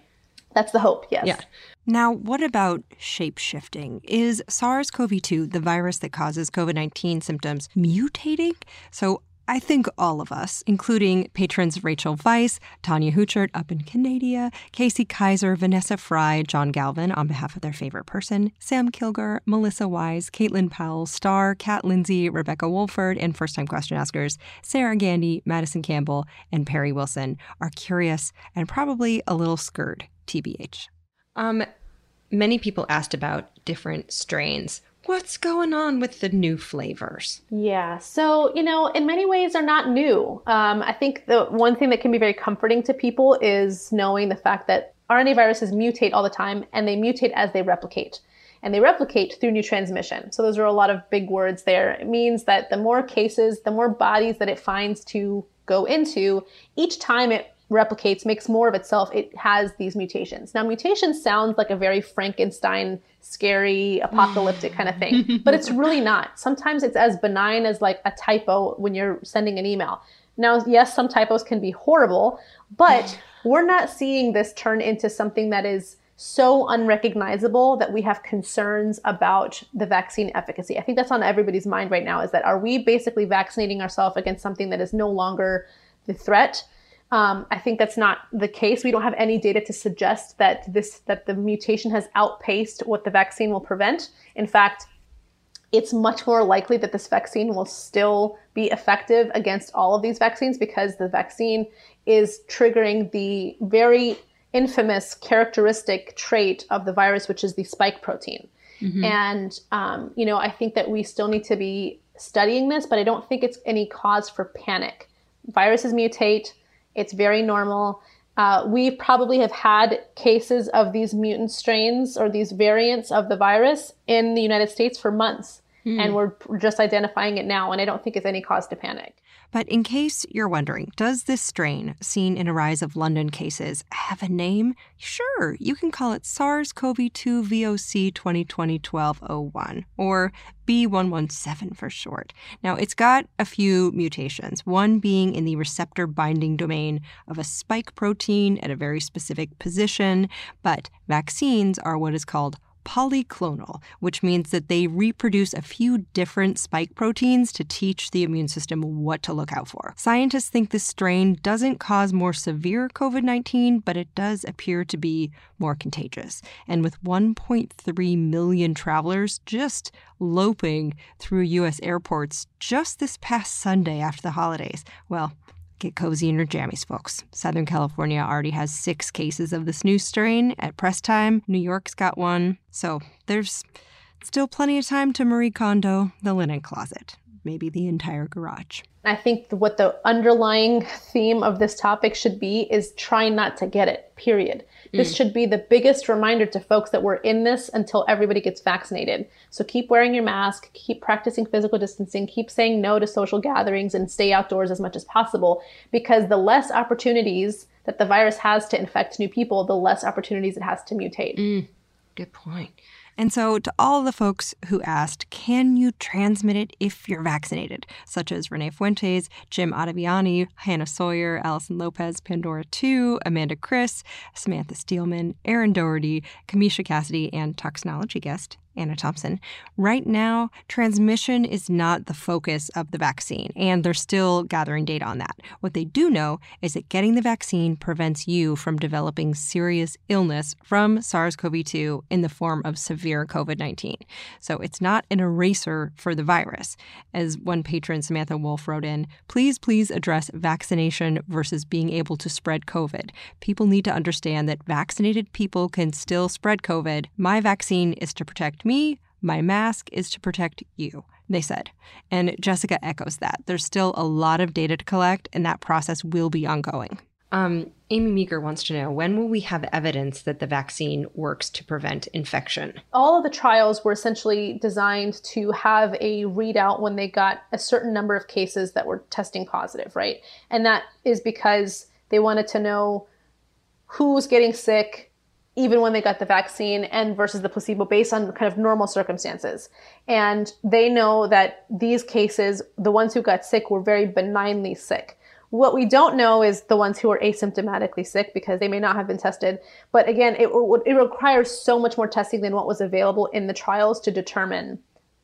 That's the hope, yes. Yeah. Now, what about shape-shifting? Is SARS-C o V two, the virus that causes COVID nineteen symptoms, mutating? So I think all of us, including patrons Rachel Weiss, Tanya Huchert up in Canada, Casey Kaiser, Vanessa Fry, John Galvin on behalf of their favorite person, Sam Kilger, Melissa Wise, Caitlin Powell, Starr, Kat Lindsay, Rebecca Wolford, and first-time question askers Sarah Gandy, Madison Campbell, and Perry Wilson are curious and probably a little scared, T B H. Um, many people asked about different strains. What's going on with the new flavors? Yeah. So, you know, in many ways they're not new. Um, I think the one thing that can be very comforting to people is knowing the fact that R N A viruses mutate all the time, and they mutate as they replicate. And they replicate through new transmission. So those are a lot of big words there. It means that the more cases, the more bodies that it finds to go into, each time it replicates, makes more of itself, it has these mutations. Now, mutation sounds like a very Frankenstein, scary, apocalyptic kind of thing, but it's really not. Sometimes it's as benign as like a typo when you're sending an email. Now, yes, some typos can be horrible, but we're not seeing this turn into something that is so unrecognizable that we have concerns about the vaccine efficacy. I think that's on everybody's mind right now, is that are we basically vaccinating ourselves against something that is no longer the threat? Um, I think that's not the case. We don't have any data to suggest that this that the mutation has outpaced what the vaccine will prevent. In fact, it's much more likely that this vaccine will still be effective against all of these vaccines, because the vaccine is triggering the very infamous characteristic trait of the virus, which is the spike protein. Mm-hmm. And, um, you know, I think that we still need to be studying this, but I don't think it's any cause for panic. Viruses mutate. It's very normal. Uh, we probably have had cases of these mutant strains or these variants of the virus in the United States for months, mm. and we're just identifying it now, and I don't think it's any cause to panic. But in case you're wondering, does this strain, seen in a rise of London cases, have a name? Sure, you can call it SARS-C o V two V O C twenty twenty dash twelve oh one, or B one one seven for short. Now, it's got a few mutations, one being in the receptor binding domain of a spike protein at a very specific position, but vaccines are what is called polyclonal, which means that they reproduce a few different spike proteins to teach the immune system what to look out for. Scientists think this strain doesn't cause more severe COVID nineteen, but it does appear to be more contagious. And with one point three million travelers just loping through U S airports just this past Sunday after the holidays, well, get cozy in your jammies, folks. Southern California already has six cases of this new strain at press time. New York's got one. So there's still plenty of time to Marie Kondo the linen closet, maybe the entire garage. I think what the underlying theme of this topic should be is try not to get it, period. This mm. should be the biggest reminder to folks that we're in this until everybody gets vaccinated. So keep wearing your mask, keep practicing physical distancing, keep saying no to social gatherings, and stay outdoors as much as possible, because the less opportunities that the virus has to infect new people, the less opportunities it has to mutate. Mm. Good point. And so to all the folks who asked, can you transmit it if you're vaccinated, such as Renee Fuentes, Jim Ottaviani, Hannah Sawyer, Allison Lopez, Pandora two, Amanda Chris, Samantha Steelman, Erin Doherty, Kamisha Cassidy, and toxinology guest Anna Thompson, right now, transmission is not the focus of the vaccine, and they're still gathering data on that. What they do know is that getting the vaccine prevents you from developing serious illness from SARS-C o V two in the form of severe COVID nineteen. So it's not an eraser for the virus. As one patron, Samantha Wolf, wrote in, please, please address vaccination versus being able to spread COVID. People need to understand that vaccinated people can still spread COVID. My vaccine is to protect me, my mask is to protect you, they said. And Jessica echoes that. There's still a lot of data to collect, and that process will be ongoing. Um, Amy Meager wants to know, when will we have evidence that the vaccine works to prevent infection? All of the trials were essentially designed to have a readout when they got a certain number of cases that were testing positive, right? And that is because they wanted to know who was getting sick, even when they got the vaccine and versus the placebo based on kind of normal circumstances. And they know that these cases, the ones who got sick were very benignly sick. What we don't know is the ones who are asymptomatically sick because they may not have been tested. But again, it, it requires so much more testing than what was available in the trials to determine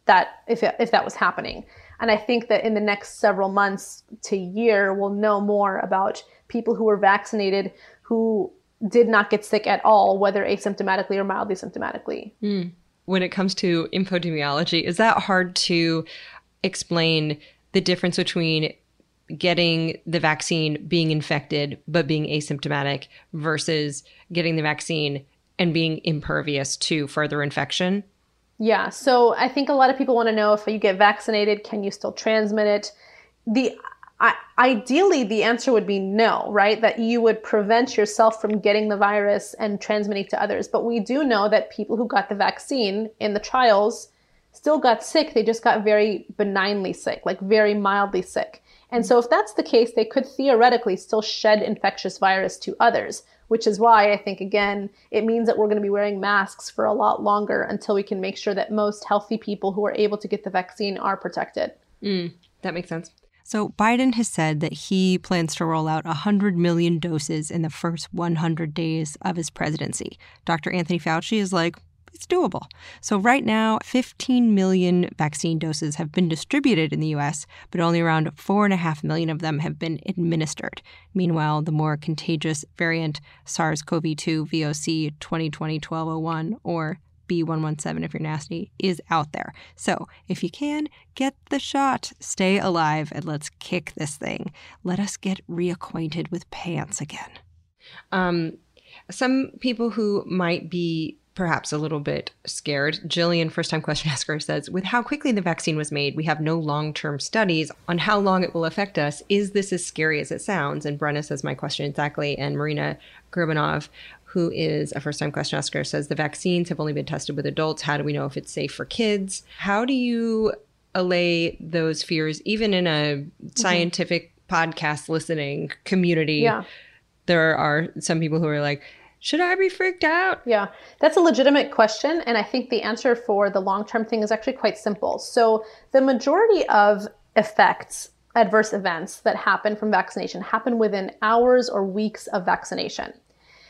that if, it, if that was happening. And I think that in the next several months to year, we'll know more about people who were vaccinated who did not get sick at all, whether asymptomatically or mildly symptomatically. Mm. When it comes to infodemiology, is that hard to explain the difference between getting the vaccine, being infected, but being asymptomatic versus getting the vaccine and being impervious to further infection? Yeah. So I think a lot of people want to know if you get vaccinated, can you still transmit it? The I, ideally, the answer would be no, right? That you would prevent yourself from getting the virus and transmitting to others. But we do know that people who got the vaccine in the trials still got sick. They just got very benignly sick, like very mildly sick. And so if that's the case, they could theoretically still shed infectious virus to others, which is why I think, again, it means that we're going to be wearing masks for a lot longer until we can make sure that most healthy people who are able to get the vaccine are protected. Mm, that makes sense. So Biden has said that he plans to roll out one hundred million doses in the first one hundred days of his presidency. Doctor Anthony Fauci is like, it's doable. So right now, fifteen million vaccine doses have been distributed in the U S, but only around four point five million of them have been administered. Meanwhile, the more contagious variant SARS-C o V two V O C twenty twenty dash twelve oh one, or B one one seven if you're nasty, is out there. So if you can, get the shot, stay alive, and let's kick this thing. Let us get reacquainted with pants again. Um, some people who might be perhaps a little bit scared. Jillian, first-time question asker, says, with how quickly the vaccine was made, we have no long-term studies on how long it will affect us. Is this as scary as it sounds? And Brenna says, my question exactly. And Marina Gerbanov, who is a first-time question asker, says the vaccines have only been tested with adults. How do we know if it's safe for kids? How do you allay those fears, even in a scientific mm-hmm. podcast listening community? Yeah. There are some people who are like, should I be freaked out? Yeah, that's a legitimate question. And I think the answer for the long-term thing is actually quite simple. So the majority of effects, adverse events that happen from vaccination happen within hours or weeks of vaccination.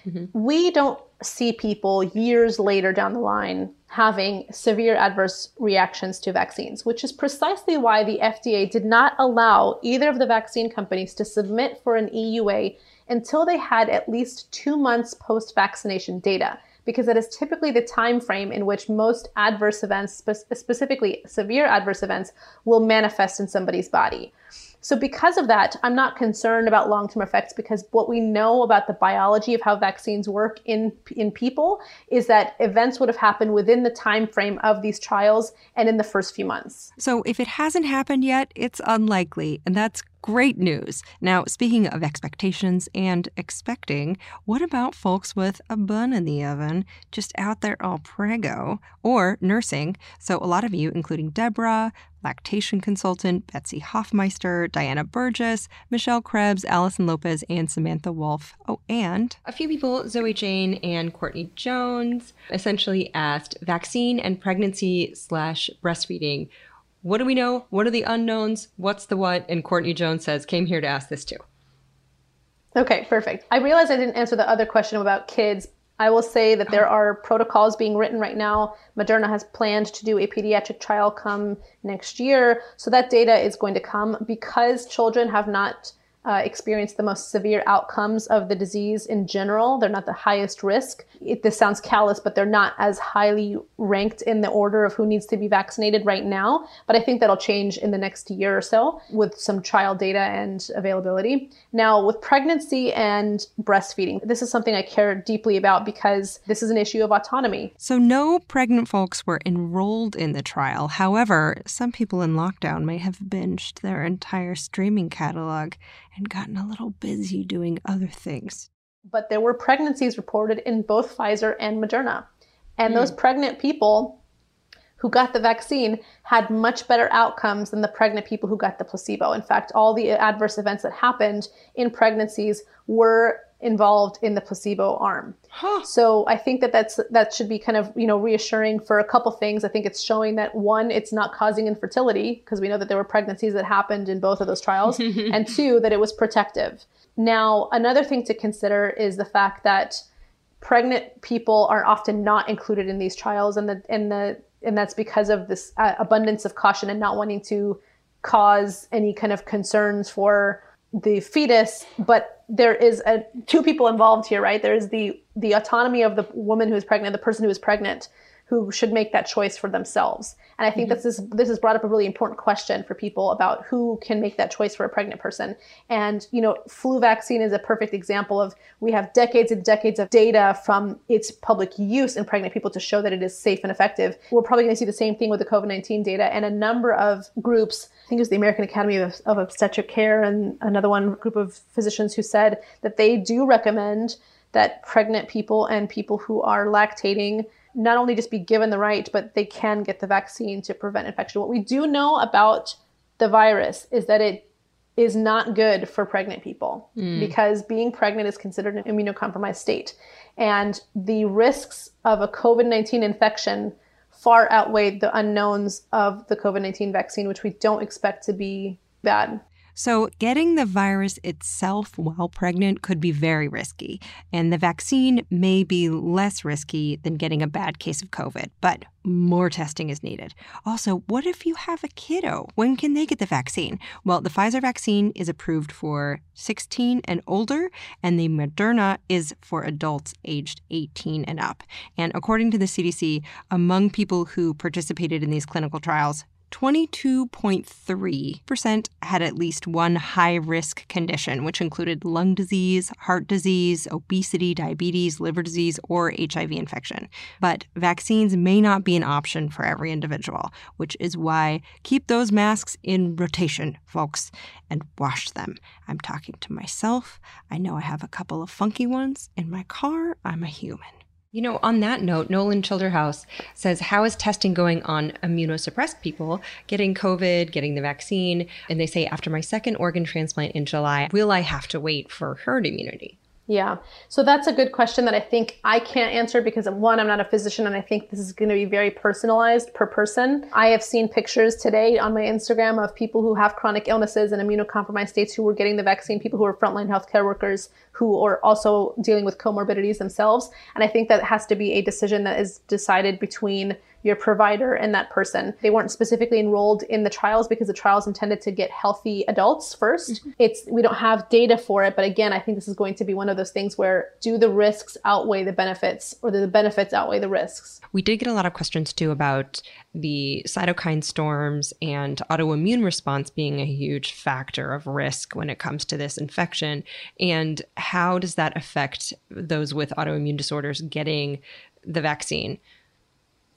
Mm-hmm. We don't see people years later down the line having severe adverse reactions to vaccines, which is precisely why the F D A did not allow either of the vaccine companies to submit for an E U A until they had at least two months post-vaccination data, because that is typically the time frame in which most adverse events, spe- specifically severe adverse events, will manifest in somebody's body. So because of that, I'm not concerned about long-term effects, because what we know about the biology of how vaccines work in in people is that events would have happened within the time frame of these trials and in the first few months. So if it hasn't happened yet, it's unlikely, and that's great news. Now, speaking of expectations and expecting, what about folks with a bun in the oven, just out there all prego, or nursing? So a lot of you, including Deborah, lactation consultant Betsy Hoffmeister, Diana Burgess, Michelle Krebs, Allison Lopez, and Samantha Wolf. Oh, and a few people, Zoe Jane and Courtney Jones, essentially asked vaccine and pregnancy slash breastfeeding. What do we know? What are the unknowns? What's the what? And Courtney Jones says, came here to ask this too. Okay, perfect. I realized I didn't answer the other question about kids. I will say that there are protocols being written right now. Moderna has planned to do a pediatric trial come next year. So that data is going to come because children have not uh, experienced the most severe outcomes of the disease in general. They're not the highest risk. It, this sounds callous, but they're not as highly ranked in the order of who needs to be vaccinated right now. But I think that'll change in the next year or so with some trial data and availability. Now, with pregnancy and breastfeeding, this is something I care deeply about because this is an issue of autonomy. So no pregnant folks were enrolled in the trial. However, some people in lockdown may have binged their entire streaming catalog and gotten a little busy doing other things. But there were pregnancies reported in both Pfizer and Moderna. And mm. those pregnant people who got the vaccine had much better outcomes than the pregnant people who got the placebo. In fact, all the adverse events that happened in pregnancies were involved in the placebo arm. Huh. So I think that that's, that should be kind of, you know, reassuring for a couple things. I think it's showing that, one, it's not causing infertility, because we know that there were pregnancies that happened in both of those trials, and two, that it was protective. Now, another thing to consider is the fact that pregnant people are often not included in these trials, and the and the and that's because of this uh, abundance of caution and not wanting to cause any kind of concerns for the fetus. But there is a, two people involved here, right? There is the the autonomy of the woman who is pregnant, the person who is pregnant, who should make that choice for themselves. And I think mm-hmm. this is, this has brought up a really important question for people about who can make that choice for a pregnant person. And, you know, flu vaccine is a perfect example of, we have decades and decades of data from its public use in pregnant people to show that it is safe and effective. We're probably going to see the same thing with the COVID nineteen data. And a number of groups, I think it was the American Academy of, of Obstetric Care and another one group of physicians who said that they do recommend that pregnant people and people who are lactating not only just be given the right, but they can get the vaccine to prevent infection. What we do know about the virus is that it is not good for pregnant people mm. because being pregnant is considered an immunocompromised state. And the risks of a COVID nineteen infection far outweigh the unknowns of the COVID nineteen vaccine, which we don't expect to be bad. So getting the virus itself while pregnant could be very risky, and the vaccine may be less risky than getting a bad case of COVID, but more testing is needed. Also, what if you have a kiddo? When can they get the vaccine? Well, the Pfizer vaccine is approved for sixteen and older, and the Moderna is for adults aged eighteen and up. And according to the C D C, among people who participated in these clinical trials, twenty-two point three percent had at least one high-risk condition, which included lung disease, heart disease, obesity, diabetes, liver disease, or H I V infection. But vaccines may not be an option for every individual, which is why keep those masks in rotation, folks, and wash them. I'm talking to myself. I know I have a couple of funky ones in my car. I'm a human. You know, on that note, Nolan Childerhouse says, how is testing going on immunosuppressed people getting COVID, getting the vaccine? And they say, after my second organ transplant in July, will I have to wait for herd immunity? Yeah. So that's a good question that I think I can't answer because, one, I'm not a physician, and I think this is going to be very personalized per person. I have seen pictures today on my Instagram of people who have chronic illnesses and immunocompromised states who were getting the vaccine, people who are frontline healthcare workers who are also dealing with comorbidities themselves. And I think that has to be a decision that is decided between your provider and that person. They weren't specifically enrolled in the trials because the trials intended to get healthy adults first. It's, we don't have data for it, but again, I think this is going to be one of those things where, do the risks outweigh the benefits, or do the benefits outweigh the risks? We did get a lot of questions too about the cytokine storms and autoimmune response being a huge factor of risk when it comes to this infection. And how does that affect those with autoimmune disorders getting the vaccine?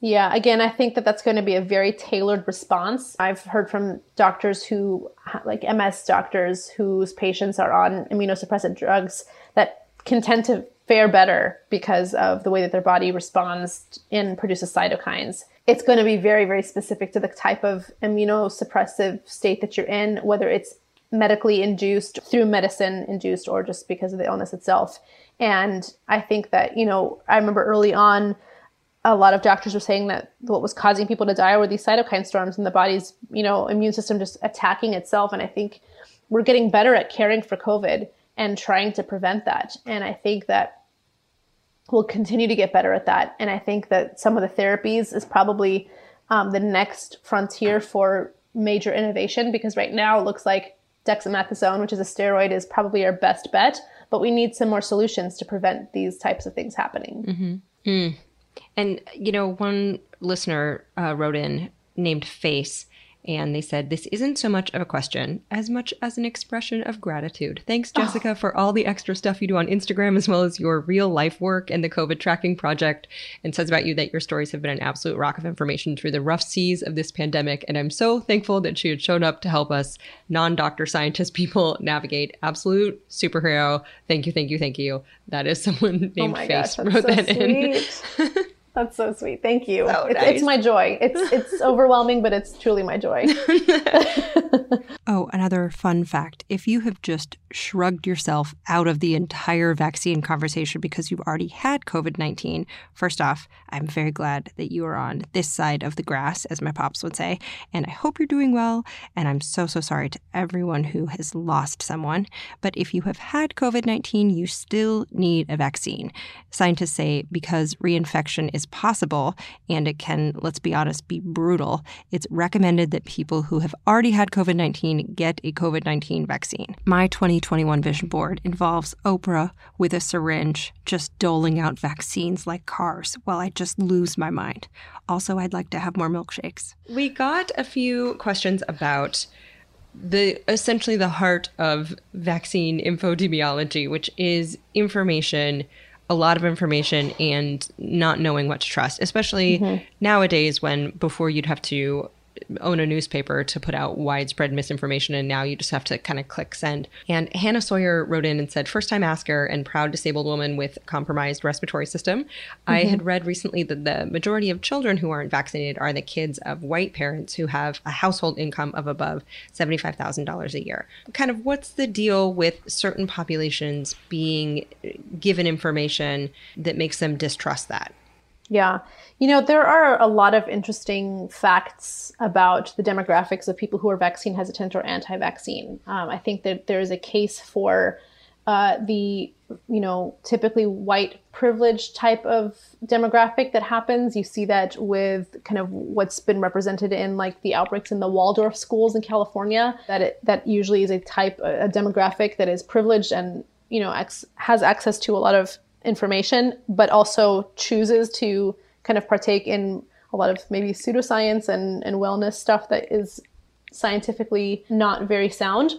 Yeah, again, I think that that's going to be a very tailored response. I've heard from doctors who, like M S doctors, whose patients are on immunosuppressant drugs that can tend to fare better because of the way that their body responds and produces cytokines. It's going to be very, very specific to the type of immunosuppressive state that you're in, whether it's medically induced, through medicine induced, or just because of the illness itself. And I think that, you know, I remember early on, a lot of doctors were saying that what was causing people to die were these cytokine storms and the body's, you know, immune system just attacking itself. And I think we're getting better at caring for COVID and trying to prevent that. And I think that we'll continue to get better at that. And I think that some of the therapies is probably um, the next frontier for major innovation, because right now it looks like dexamethasone, which is a steroid, is probably our best bet, but we need some more solutions to prevent these types of things happening. Mm-hmm. Mm. And, you know, one listener uh, wrote in named Face, and they said, this isn't so much of a question as much as an expression of gratitude. Thanks, Jessica, oh. for all the extra stuff you do on Instagram, as well as your real life work and the COVID Tracking Project, and says about you that your stories have been an absolute rock of information through the rough seas of this pandemic. And I'm so thankful that she had shown up to help us non-doctor scientist people navigate. Absolute superhero. Thank you, thank you, thank you. That is someone named oh Face gosh, wrote so that sweet. in. That's so sweet. Thank you. So it's, nice. it's my joy. It's it's overwhelming, but it's truly my joy. Oh, another fun fact. If you have just shrugged yourself out of the entire vaccine conversation because you've already had COVID nineteen, first off, I'm very glad that you are on this side of the grass, as my pops would say, and I hope you're doing well. And I'm so, so sorry to everyone who has lost someone. But if you have had COVID nineteen, you still need a vaccine. Scientists say because reinfection is possible, and it can, let's be honest, be brutal, it's recommended that people who have already had COVID nineteen get a COVID nineteen vaccine. My twenty twenty-one vision board involves Oprah with a syringe just doling out vaccines like cars while I just lose my mind. Also, I'd like to have more milkshakes. We got a few questions about the essentially the heart of vaccine infodemiology, which is information a lot of information and not knowing what to trust, especially mm-hmm. nowadays when before you'd have to own a newspaper to put out widespread misinformation, and now you just have to kind of click send. And Hannah Sawyer wrote in and said, first time asker and proud disabled woman with compromised respiratory system. Mm-hmm. I had read recently that the majority of children who aren't vaccinated are the kids of white parents who have a household income of above seventy-five thousand dollars a year. Kind of what's the deal with certain populations being given information that makes them distrust that? Yeah. You know, there are a lot of interesting facts about the demographics of people who are vaccine hesitant or anti-vaccine. Um, I think that there is a case for uh, the, you know, typically white privilege type of demographic that happens. You see that with kind of what's been represented in like the outbreaks in the Waldorf schools in California, that it, that usually is a type, a demographic that is privileged and, you know, ex- has access to a lot of information, but also chooses to kind of partake in a lot of maybe pseudoscience and, and wellness stuff that is scientifically not very sound.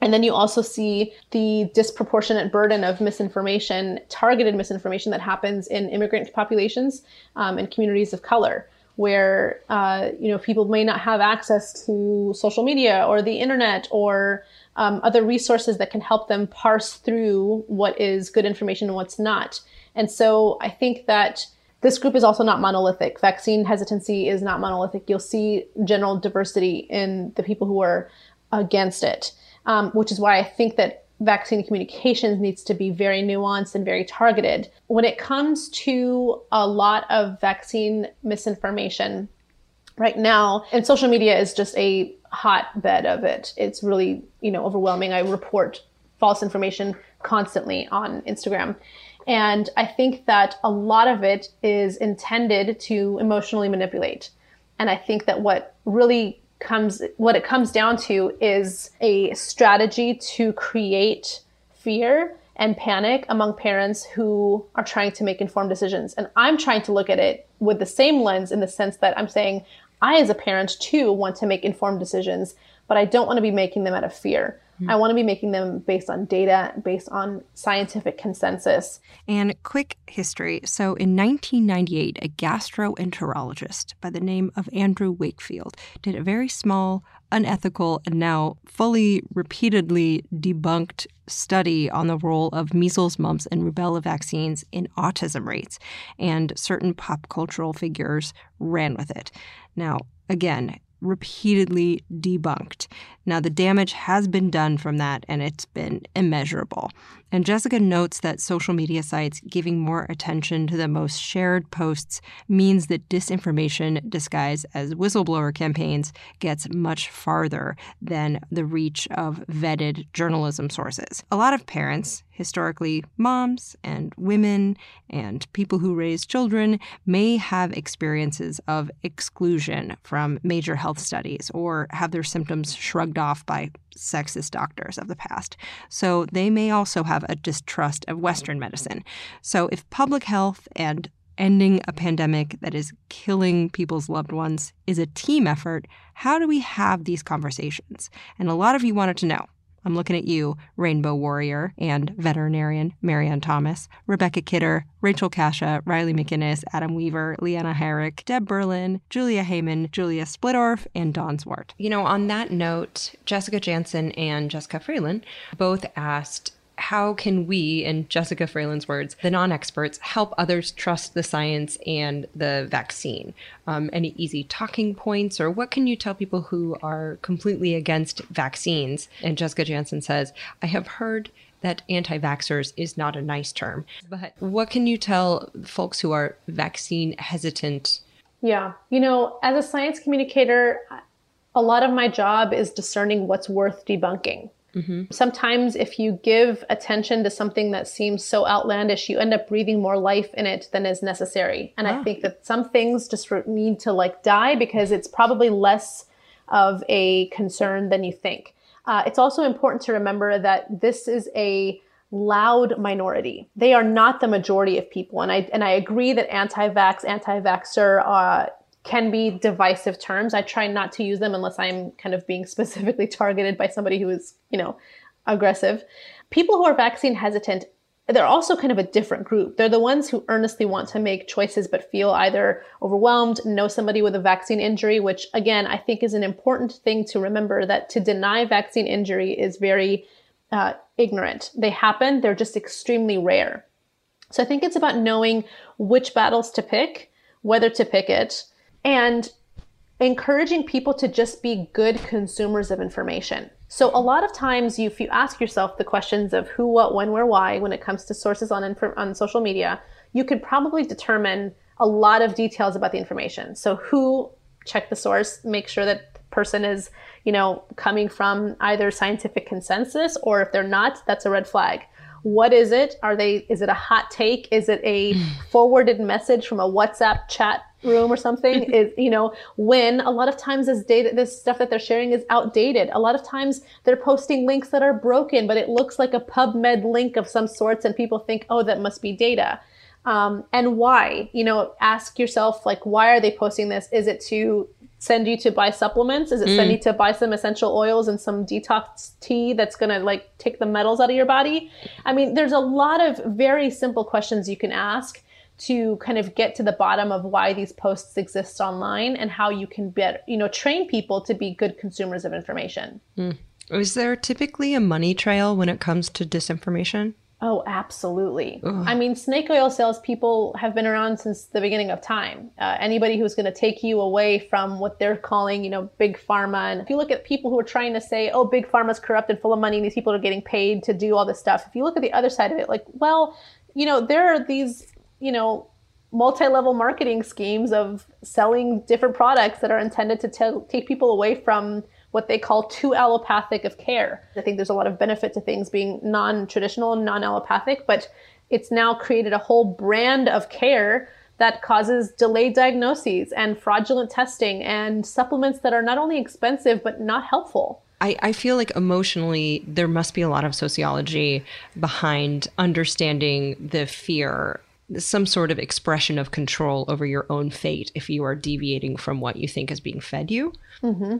And then you also see the disproportionate burden of misinformation, targeted misinformation that happens in immigrant populations um, and communities of color, where uh, you know, people may not have access to social media or the internet or Um, other resources that can help them parse through what is good information and what's not. And so I think that this group is also not monolithic. Vaccine hesitancy is not monolithic. You'll see general diversity in the people who are against it, um, which is why I think that vaccine communications needs to be very nuanced and very targeted. When it comes to a lot of vaccine misinformation right now, and social media is just a hotbed of it. It's really, you know, overwhelming. I report false information constantly on Instagram. And I think that a lot of it is intended to emotionally manipulate. And I think that what really comes, what it comes down to is a strategy to create fear and panic among parents who are trying to make informed decisions. And I'm trying to look at it with the same lens in the sense that I'm saying, I, as a parent, too, want to make informed decisions, but I don't want to be making them out of fear. Mm-hmm. I want to be making them based on data, based on scientific consensus. And quick history. So in nineteen ninety-eight, a gastroenterologist by the name of Andrew Wakefield did a very small, unethical, and now fully repeatedly debunked study on the role of measles, mumps, and rubella vaccines in autism rates, and certain pop cultural figures ran with it. Now, again, repeatedly debunked. Now, the damage has been done from that, and it's been immeasurable. And Jessica notes that social media sites giving more attention to the most shared posts means that disinformation disguised as whistleblower campaigns gets much farther than the reach of vetted journalism sources. A lot of parents, historically moms and women and people who raise children, may have experiences of exclusion from major health studies or have their symptoms shrugged off by sexist doctors of the past. So they may also have a distrust of Western medicine. So if public health and ending a pandemic that is killing people's loved ones is a team effort, how do we have these conversations? And a lot of you wanted to know. I'm looking at you, Rainbow Warrior and veterinarian Marianne Thomas, Rebecca Kidder, Rachel Kasha, Riley McInnes, Adam Weaver, Leanna Herrick, Deb Berlin, Julia Heyman, Julia Splittorf, and Dawn Zwart. You know, on that note, Jessica Jansen and Jessica Fralin both asked, how can we, in Jessica Fralin's words, the non-experts, help others trust the science and the vaccine? Um, any easy talking points, or what can you tell people who are completely against vaccines? And Jessica Jansen says, I have heard that anti-vaxxers is not a nice term, but what can you tell folks who are vaccine hesitant? Yeah, you know, as a science communicator, a lot of my job is discerning what's worth debunking. Mm-hmm. Sometimes if you give attention to something that seems so outlandish, you end up breathing more life in it than is necessary. And wow. I think that some things just need to like die because it's probably less of a concern than you think. Uh, it's also important to remember that this is a loud minority. They are not the majority of people. And I, and I agree that anti-vax, anti-vaxxer, uh, can be divisive terms. I try not to use them unless I'm kind of being specifically targeted by somebody who is, you know, aggressive. People who are vaccine hesitant, they're also kind of a different group. They're the ones who earnestly want to make choices but feel either overwhelmed, know somebody with a vaccine injury, which again, I think is an important thing to remember, that to deny vaccine injury is very uh, ignorant. They happen, they're just extremely rare. So I think it's about knowing which battles to pick, whether to pick it, and encouraging people to just be good consumers of information. So a lot of times, you, if you ask yourself the questions of who, what, when, where, why, when it comes to sources on inf- on social media, you could probably determine a lot of details about the information. So who, check the source, make sure that the person is, you know, coming from either scientific consensus, or if they're not, that's a red flag. What is it? Are they? Is it a hot take? Is it a forwarded message from a WhatsApp chat room or something? Is, you know, when a lot of times this data, this stuff that they're sharing is outdated. A lot of times they're posting links that are broken, but it looks like a PubMed link of some sorts, and people think, oh, that must be data. Um, and why? You know, ask yourself, like, why are they posting this? Is it to send you to buy supplements? Is it mm. send you to buy some essential oils and some detox tea that's going to like take the metals out of your body? I mean, there's a lot of very simple questions you can ask to kind of get to the bottom of why these posts exist online and how you can better, you know, train people to be good consumers of information. Mm. Is there typically a money trail when it comes to disinformation? Oh, absolutely. Ugh. I mean, snake oil salespeople have been around since the beginning of time. Uh, anybody who's going to take you away from what they're calling, you know, big pharma. And if you look at people who are trying to say, oh, big pharma's corrupt and full of money, and these people are getting paid to do all this stuff. If you look at the other side of it, like, well, you know, there are these, you know, multi-level marketing schemes of selling different products that are intended to t- take people away from what they call too allopathic of care. I think there's a lot of benefit to things being non-traditional and non-allopathic, but it's now created a whole brand of care that causes delayed diagnoses and fraudulent testing and supplements that are not only expensive, but not helpful. I, I feel like emotionally, there must be a lot of sociology behind understanding the fear, some sort of expression of control over your own fate if you are deviating from what you think is being fed you. Mm-hmm.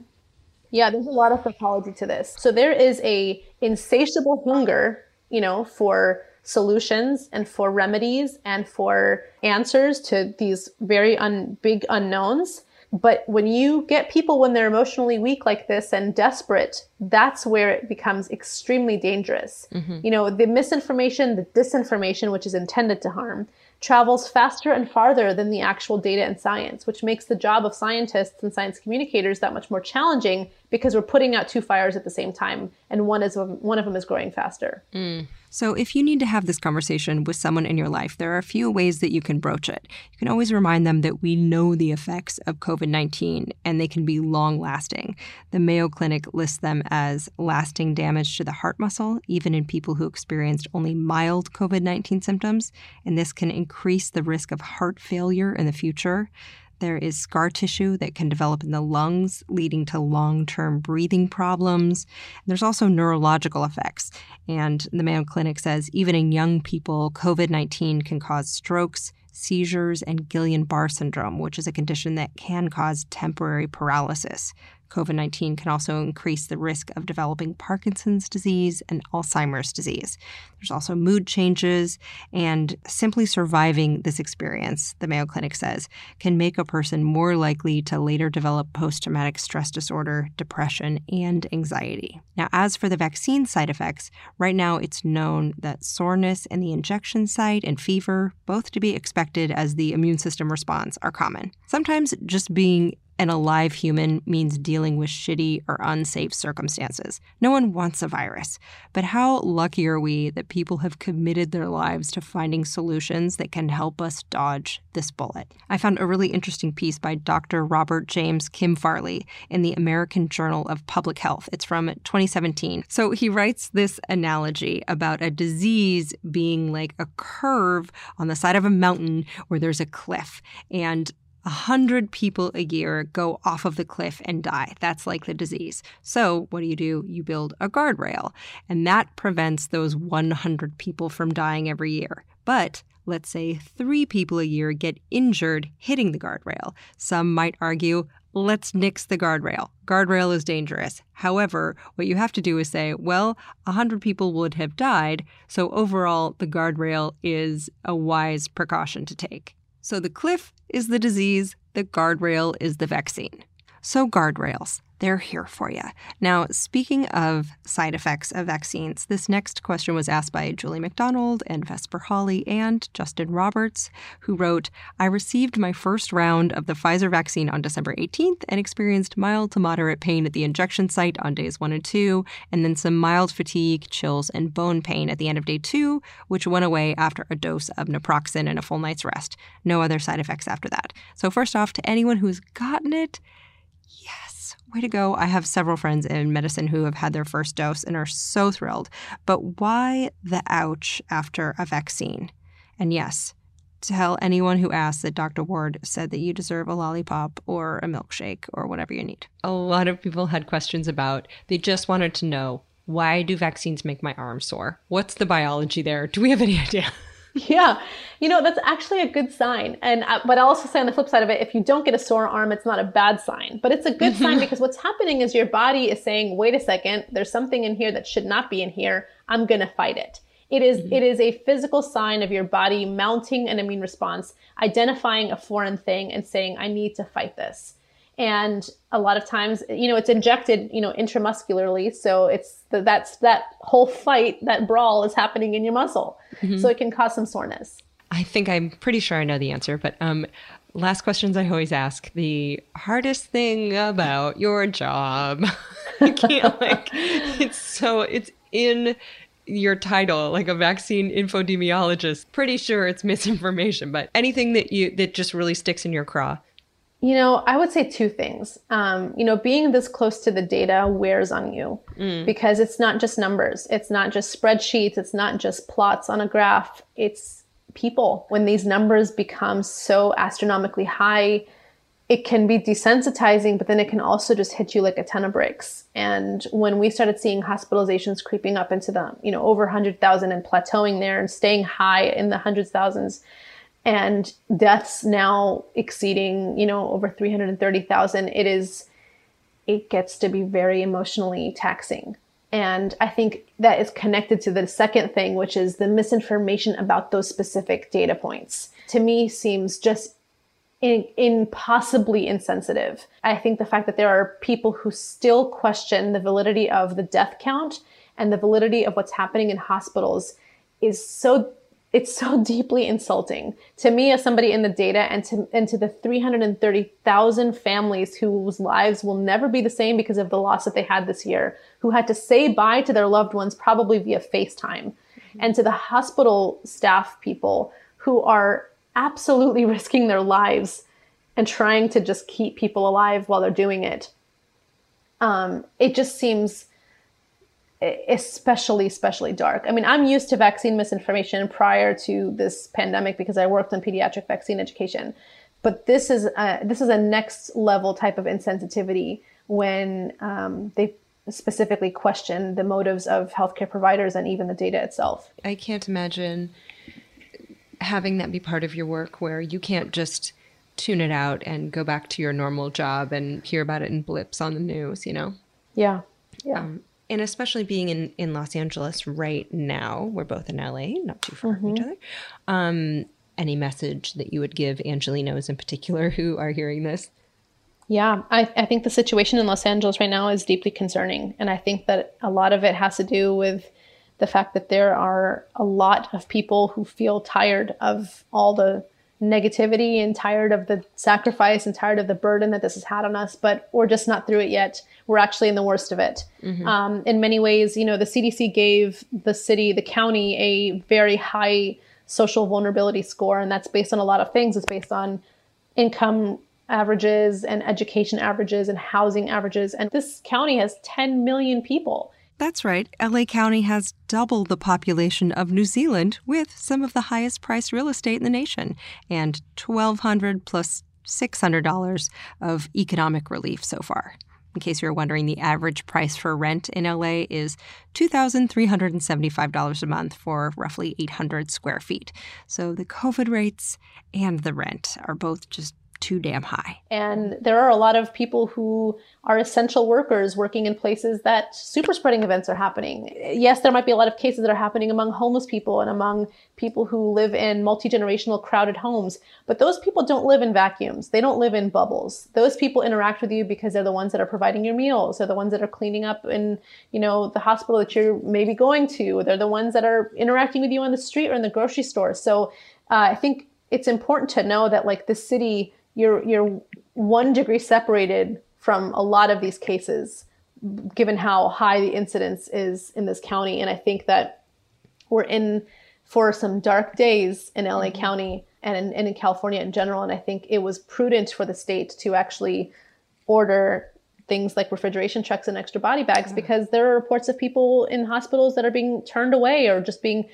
Yeah, there's a lot of psychology to this. So there is a insatiable hunger, you know, for solutions and for remedies and for answers to these very un- big unknowns. But when you get people when they're emotionally weak like this and desperate, that's where it becomes extremely dangerous. Mm-hmm. You know, the misinformation, the disinformation, which is intended to harm, travels faster and farther than the actual data and science, which makes the job of scientists and science communicators that much more challenging because we're putting out two fires at the same time, and one is one of them is growing faster. Mm. So if you need to have this conversation with someone in your life, there are a few ways that you can broach it. You can always remind them that we know the effects of COVID nineteen and they can be long-lasting. The Mayo Clinic lists them as lasting damage to the heart muscle, even in people who experienced only mild COVID nineteen symptoms, and this can increase the risk of heart failure in the future. There is scar tissue that can develop in the lungs, leading to long-term breathing problems. And there's also neurological effects. And the Mayo Clinic says even in young people, COVID nineteen can cause strokes, seizures, and Guillain-Barré syndrome, which is a condition that can cause temporary paralysis. COVID nineteen can also increase the risk of developing Parkinson's disease and Alzheimer's disease. There's also mood changes, and simply surviving this experience, the Mayo Clinic says, can make a person more likely to later develop post-traumatic stress disorder, depression, and anxiety. Now, as for the vaccine side effects, right now it's known that soreness in the injection site and fever, both to be expected as the immune system response, are common. Sometimes just being an alive human means dealing with shitty or unsafe circumstances. No one wants a virus. But how lucky are we that people have committed their lives to finding solutions that can help us dodge this bullet? I found a really interesting piece by Doctor Robert James Kim Farley in the American Journal of Public Health. It's from twenty seventeen. So he writes this analogy about a disease being like a curve on the side of a mountain where there's a cliff. And A hundred people a year go off of the cliff and die. That's like the disease. So what do you do? You build a guardrail. And that prevents those one hundred people from dying every year. But let's say three people a year get injured hitting the guardrail. Some might argue, let's nix the guardrail. Guardrail is dangerous. However, what you have to do is say, well, one hundred people would have died. So overall, the guardrail is a wise precaution to take. So the cliff is the disease, the guardrail is the vaccine. So guardrails, they're here for you. Now, speaking of side effects of vaccines, this next question was asked by Julie McDonald and Vesper Hawley and Justin Roberts, who wrote, I received my first round of the Pfizer vaccine on December eighteenth and experienced mild to moderate pain at the injection site on days one and two, and then some mild fatigue, chills, and bone pain at the end of day two, which went away after a dose of naproxen and a full night's rest. No other side effects after that. So first off, to anyone who's gotten it, yes, way to go. I have several friends in medicine who have had their first dose and are so thrilled. But why the ouch after a vaccine? And yes, tell anyone who asks that Doctor Ward said that you deserve a lollipop or a milkshake or whatever you need. A lot of people had questions about, they just wanted to know, why do vaccines make my arm sore? What's the biology there? Do we have any idea? Yeah, you know, that's actually a good sign. And uh, but I'll also say on the flip side of it, if you don't get a sore arm, it's not a bad sign. But it's a good sign because what's happening is your body is saying, wait a second, there's something in here that should not be in here. I'm going to fight it. It is, mm-hmm. it is a physical sign of your body mounting an immune response, identifying a foreign thing and saying, I need to fight this. And a lot of times, you know, it's injected, you know, intramuscularly. So it's the, that's that whole fight, that brawl is happening in your muscle. Mm-hmm. So it can cause some soreness. I think I'm pretty sure I know the answer, but um, last questions I always ask. The hardest thing about your job. I can't like, it's so, it's in your title, like a vaccine infodemiologist. Pretty sure it's misinformation, but anything that you, that just really sticks in your craw. You know, I would say two things. Um, you know, being this close to the data wears on you mm. because it's not just numbers. It's not just spreadsheets. It's not just plots on a graph. It's people. When these numbers become so astronomically high, it can be desensitizing, but then it can also just hit you like a ton of bricks. And when we started seeing hospitalizations creeping up into the, you know, over one hundred thousand and plateauing there and staying high in the hundreds, thousands, and deaths now exceeding, you know, over three hundred thirty thousand, it is, it gets to be very emotionally taxing. And I think that is connected to the second thing, which is the misinformation about those specific data points. To me, seems just in, impossibly insensitive. I think the fact that there are people who still question the validity of the death count and the validity of what's happening in hospitals is so It's so deeply insulting to me as somebody in the data and to, and to the three hundred thirty thousand families whose lives will never be the same because of the loss that they had this year, who had to say bye to their loved ones probably via FaceTime, mm-hmm. and to the hospital staff people who are absolutely risking their lives and trying to just keep people alive while they're doing it. Um, it just seems especially, especially dark. I mean, I'm used to vaccine misinformation prior to this pandemic because I worked on pediatric vaccine education. But this is a, this is a next level type of insensitivity when um, they specifically question the motives of healthcare providers and even the data itself. I can't imagine having that be part of your work where you can't just tune it out and go back to your normal job and hear about it in blips on the news, you know? Yeah, yeah. Um, And especially being in, in Los Angeles right now, we're both in L A, not too far mm-hmm. from each other. Um, any message that you would give Angelinos in particular who are hearing this? Yeah, I, I think the situation in Los Angeles right now is deeply concerning. And I think that a lot of it has to do with the fact that there are a lot of people who feel tired of all the negativity and tired of the sacrifice and tired of the burden that this has had on us, but we're just not through it yet. We're actually in the worst of it. Mm-hmm. Um, in many ways, you know, the C D C gave the city, the county, a very high social vulnerability score. And that's based on a lot of things. It's based on income averages and education averages and housing averages. And this county has ten million people. That's right. L A County has double the population of New Zealand with some of the highest priced real estate in the nation and twelve hundred dollars plus six hundred dollars of economic relief so far. In case you're wondering, the average price for rent in L A is two thousand three hundred seventy-five dollars a month for roughly eight hundred square feet. So the COVID rates and the rent are both just too damn high. And there are a lot of people who are essential workers working in places that super spreading events are happening. Yes, there might be a lot of cases that are happening among homeless people and among people who live in multi-generational crowded homes, but those people don't live in vacuums. They don't live in bubbles. Those people interact with you because they're the ones that are providing your meals. They're the ones that are cleaning up in, you know, the hospital that you're maybe going to. They're the ones that are interacting with you on the street or in the grocery store. So uh, I think it's important to know that, like, the city, You're you're one degree separated from a lot of these cases, given how high the incidence is in this county. And I think that we're in for some dark days in L A County and in, and in California in general. And I think it was prudent for the state to actually order things like refrigeration checks and extra body bags, because there are reports of people in hospitals that are being turned away or just being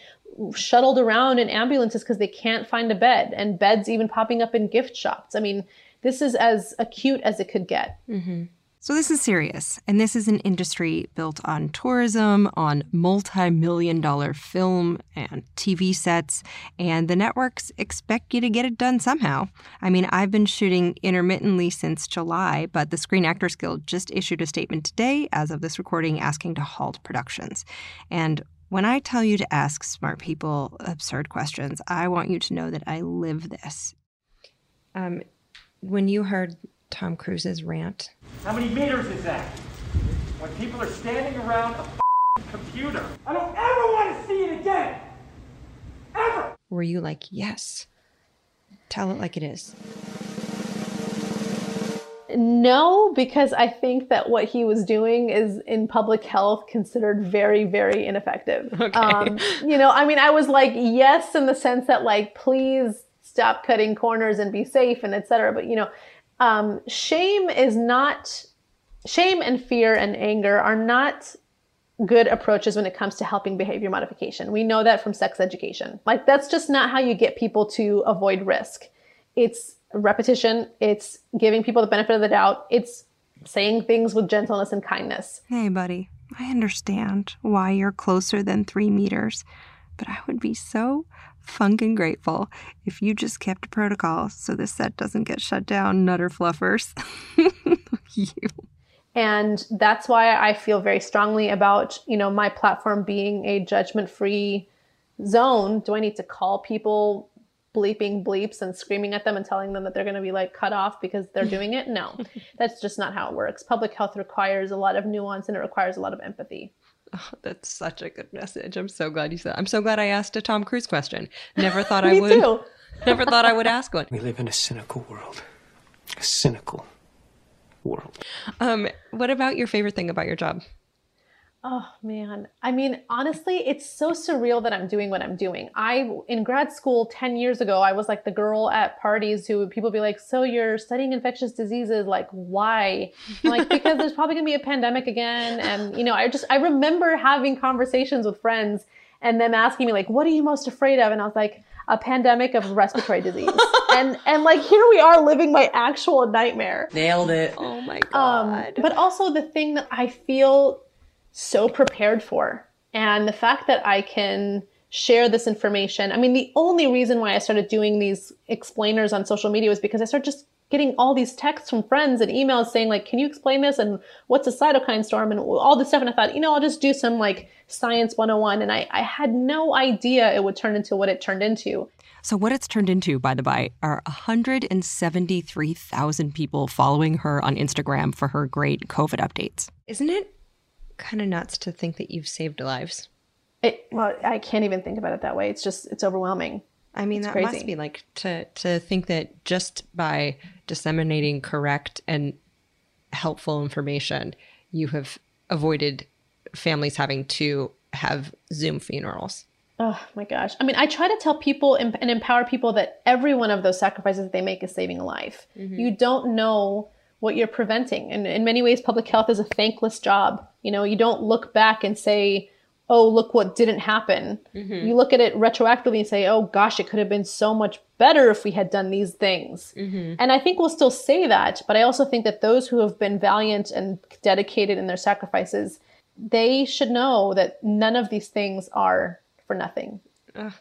shuttled around in ambulances because they can't find a bed, and beds even popping up in gift shops. I mean, this is as acute as it could get. Mm-hmm. So this is serious. And this is an industry built on tourism, on multi-million dollar film and T V sets, and the networks expect you to get it done somehow. I mean, I've been shooting intermittently since July, but the Screen Actors Guild just issued a statement today, as of this recording, asking to halt productions. And when I tell you to ask smart people absurd questions, I want you to know that I live this. Um, when you heard Tom Cruise's rant... How many meters is that? When people are standing around a f***ing computer. I don't ever want to see it again. Ever. Were you like, yes, tell it like it is? No, because I think that what he was doing is, in public health, considered very, very ineffective. Okay. Um, you know, I mean, I was like, yes, in the sense that, like, please stop cutting corners and be safe and et cetera. But, you know, um, shame is not, shame and fear and anger are not good approaches when it comes to helping behavior modification. We know that from sex education. Like, that's just not how you get people to avoid risk. It's repetition. It's giving people the benefit of the doubt. It's saying things with gentleness and kindness. Hey, buddy, I understand why you're closer than three meters, but I would be so funkin' grateful if you just kept a protocol so this set doesn't get shut down, nutter fluffers. You. And that's why I feel very strongly about, you know, my platform being a judgment-free zone. Do I need to call people bleeping bleeps and screaming at them and telling them that they're going to be, like, cut off because they're doing it? No, that's just not how it works. Public health requires a lot of nuance and it requires a lot of empathy. Oh, that's such a good message. I'm so glad you said that. I'm so glad I asked a Tom Cruise question. Never thought I would. Me too. Never thought I would ask one. We live in a cynical world. A cynical world. Um, what about your favorite thing about your job? Oh, man. I mean, honestly, it's so surreal that I'm doing what I'm doing. I, in grad school ten years ago, I was like the girl at parties who people would be like, so you're studying infectious diseases. Like, why? I'm like, because there's probably going to be a pandemic again. And, you know, I just, I remember having conversations with friends and them asking me like, what are you most afraid of? And I was like, a pandemic of respiratory disease. And, and like, here we are living my actual nightmare. Nailed it. Oh my God. Um, but also the thing that I feel so prepared for. And the fact that I can share this information. I mean, the only reason why I started doing these explainers on social media was because I started just getting all these texts from friends and emails saying like, can you explain this? And what's a cytokine storm and all this stuff. And I thought, you know, I'll just do some like science one oh one. And I, I had no idea it would turn into what it turned into. So what it's turned into, by the by, are one hundred seventy-three thousand people following her on Instagram for her great COVID updates. Isn't it kind of nuts to think that you've saved lives? It, well, I can't even think about it that way. It's just, it's overwhelming. I mean, it's that crazy. Must be like to, to think that just by disseminating correct and helpful information, you have avoided families having to have Zoom funerals. Oh my gosh. I mean, I try to tell people and empower people that every one of those sacrifices that they make is saving a life. Mm-hmm. You don't know what you're preventing. And in many ways, public health is a thankless job. You know, you don't look back and say, oh, look what didn't happen. Mm-hmm. You look at it retroactively and say, oh, gosh, it could have been so much better if we had done these things. Mm-hmm. And I think we'll still say that. But I also think that those who have been valiant and dedicated in their sacrifices, they should know that none of these things are for nothing. Ugh.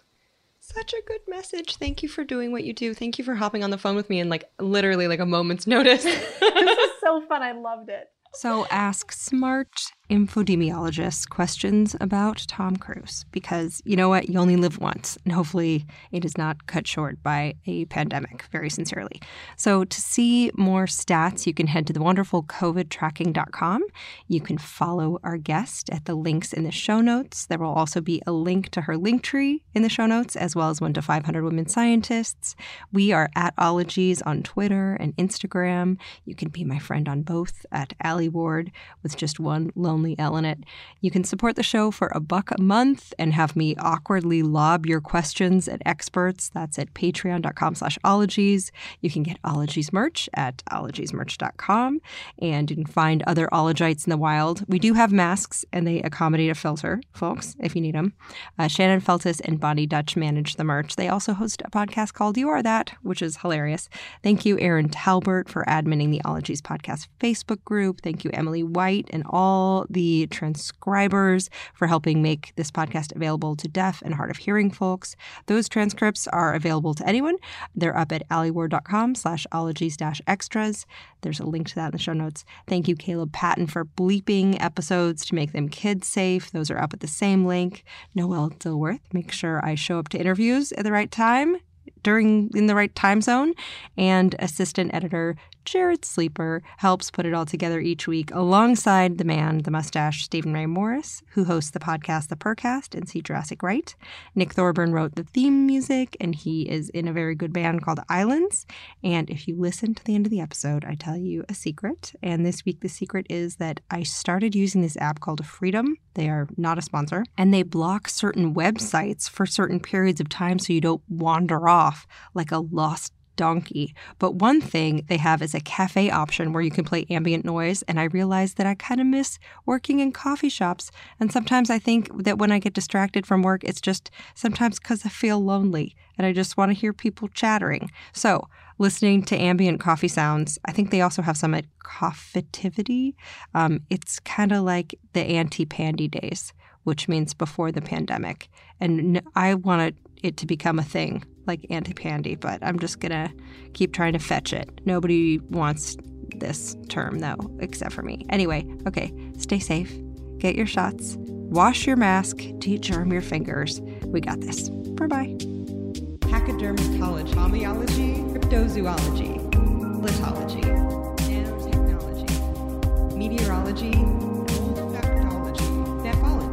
Such a good message. Thank you for doing what you do. Thank you for hopping on the phone with me in like literally like a moment's notice. This is so fun. I loved it. So ask smart infodemiologists questions about Tom Cruise because you know what? You only live once and hopefully it is not cut short by a pandemic, very sincerely. So to see more stats, you can head to the wonderful covid tracking dot com. You can follow our guest at the links in the show notes. There will also be a link to her Linktree in the show notes as well as one to five hundred Women Scientists. We are at Ologies on Twitter and Instagram. You can be my friend on both at Allie Ward with just one lonely L in it. You can support the show for a buck a month and have me awkwardly lob your questions at experts. That's at patreon dot com slash ologies. You can get Ologies merch at ologies merch dot com. And you can find other Ologites in the wild. We do have masks and they accommodate a filter, folks, if you need them. Uh, Shannon Feltis and Bonnie Dutch manage the merch. They also host a podcast called You Are That, which is hilarious. Thank you, Aaron Talbert, for adminning the Ologies podcast Facebook group. Thank you, Emily White, and all the transcribers for helping make this podcast available to deaf and hard of hearing folks. Those transcripts are available to anyone. They're up at alley ward dot com slash ologies dash extras. There's a link to that in the show notes. Thank you, Caleb Patton, for bleeping episodes to make them kid safe. Those are up at the same link. Noelle Dilworth, make sure I show up to interviews at the right time, during in the right time zone. And assistant editor Jared Sleeper helps put it all together each week alongside the man, the mustache, Stephen Ray Morris, who hosts the podcast The Percast and See Jurassic Right. Nick Thorburn wrote the theme music, and he is in a very good band called Islands. And if you listen to the end of the episode, I tell you a secret. And this week, the secret is that I started using this app called Freedom. They are not a sponsor. And they block certain websites for certain periods of time so you don't wander off like a lost donkey. But one thing they have is a cafe option where you can play ambient noise. And I realized that I kind of miss working in coffee shops. And sometimes I think that when I get distracted from work, it's just sometimes because I feel lonely and I just want to hear people chattering. So listening to ambient coffee sounds. I think they also have some at Coffitivity. Um, it's kind of like the anti-pandy days, which means before the pandemic. And I want it to become a thing, like anti-pandy, but I'm just going to keep trying to fetch it. Nobody wants this term, though, except for me. Anyway, okay, stay safe, get your shots, wash your mask, de-germ your fingers. We got this. Bye-bye. Pachydermatology, homiology, cryptozoology, litology, nanotechnology, meteorology, olfactology, nephrology.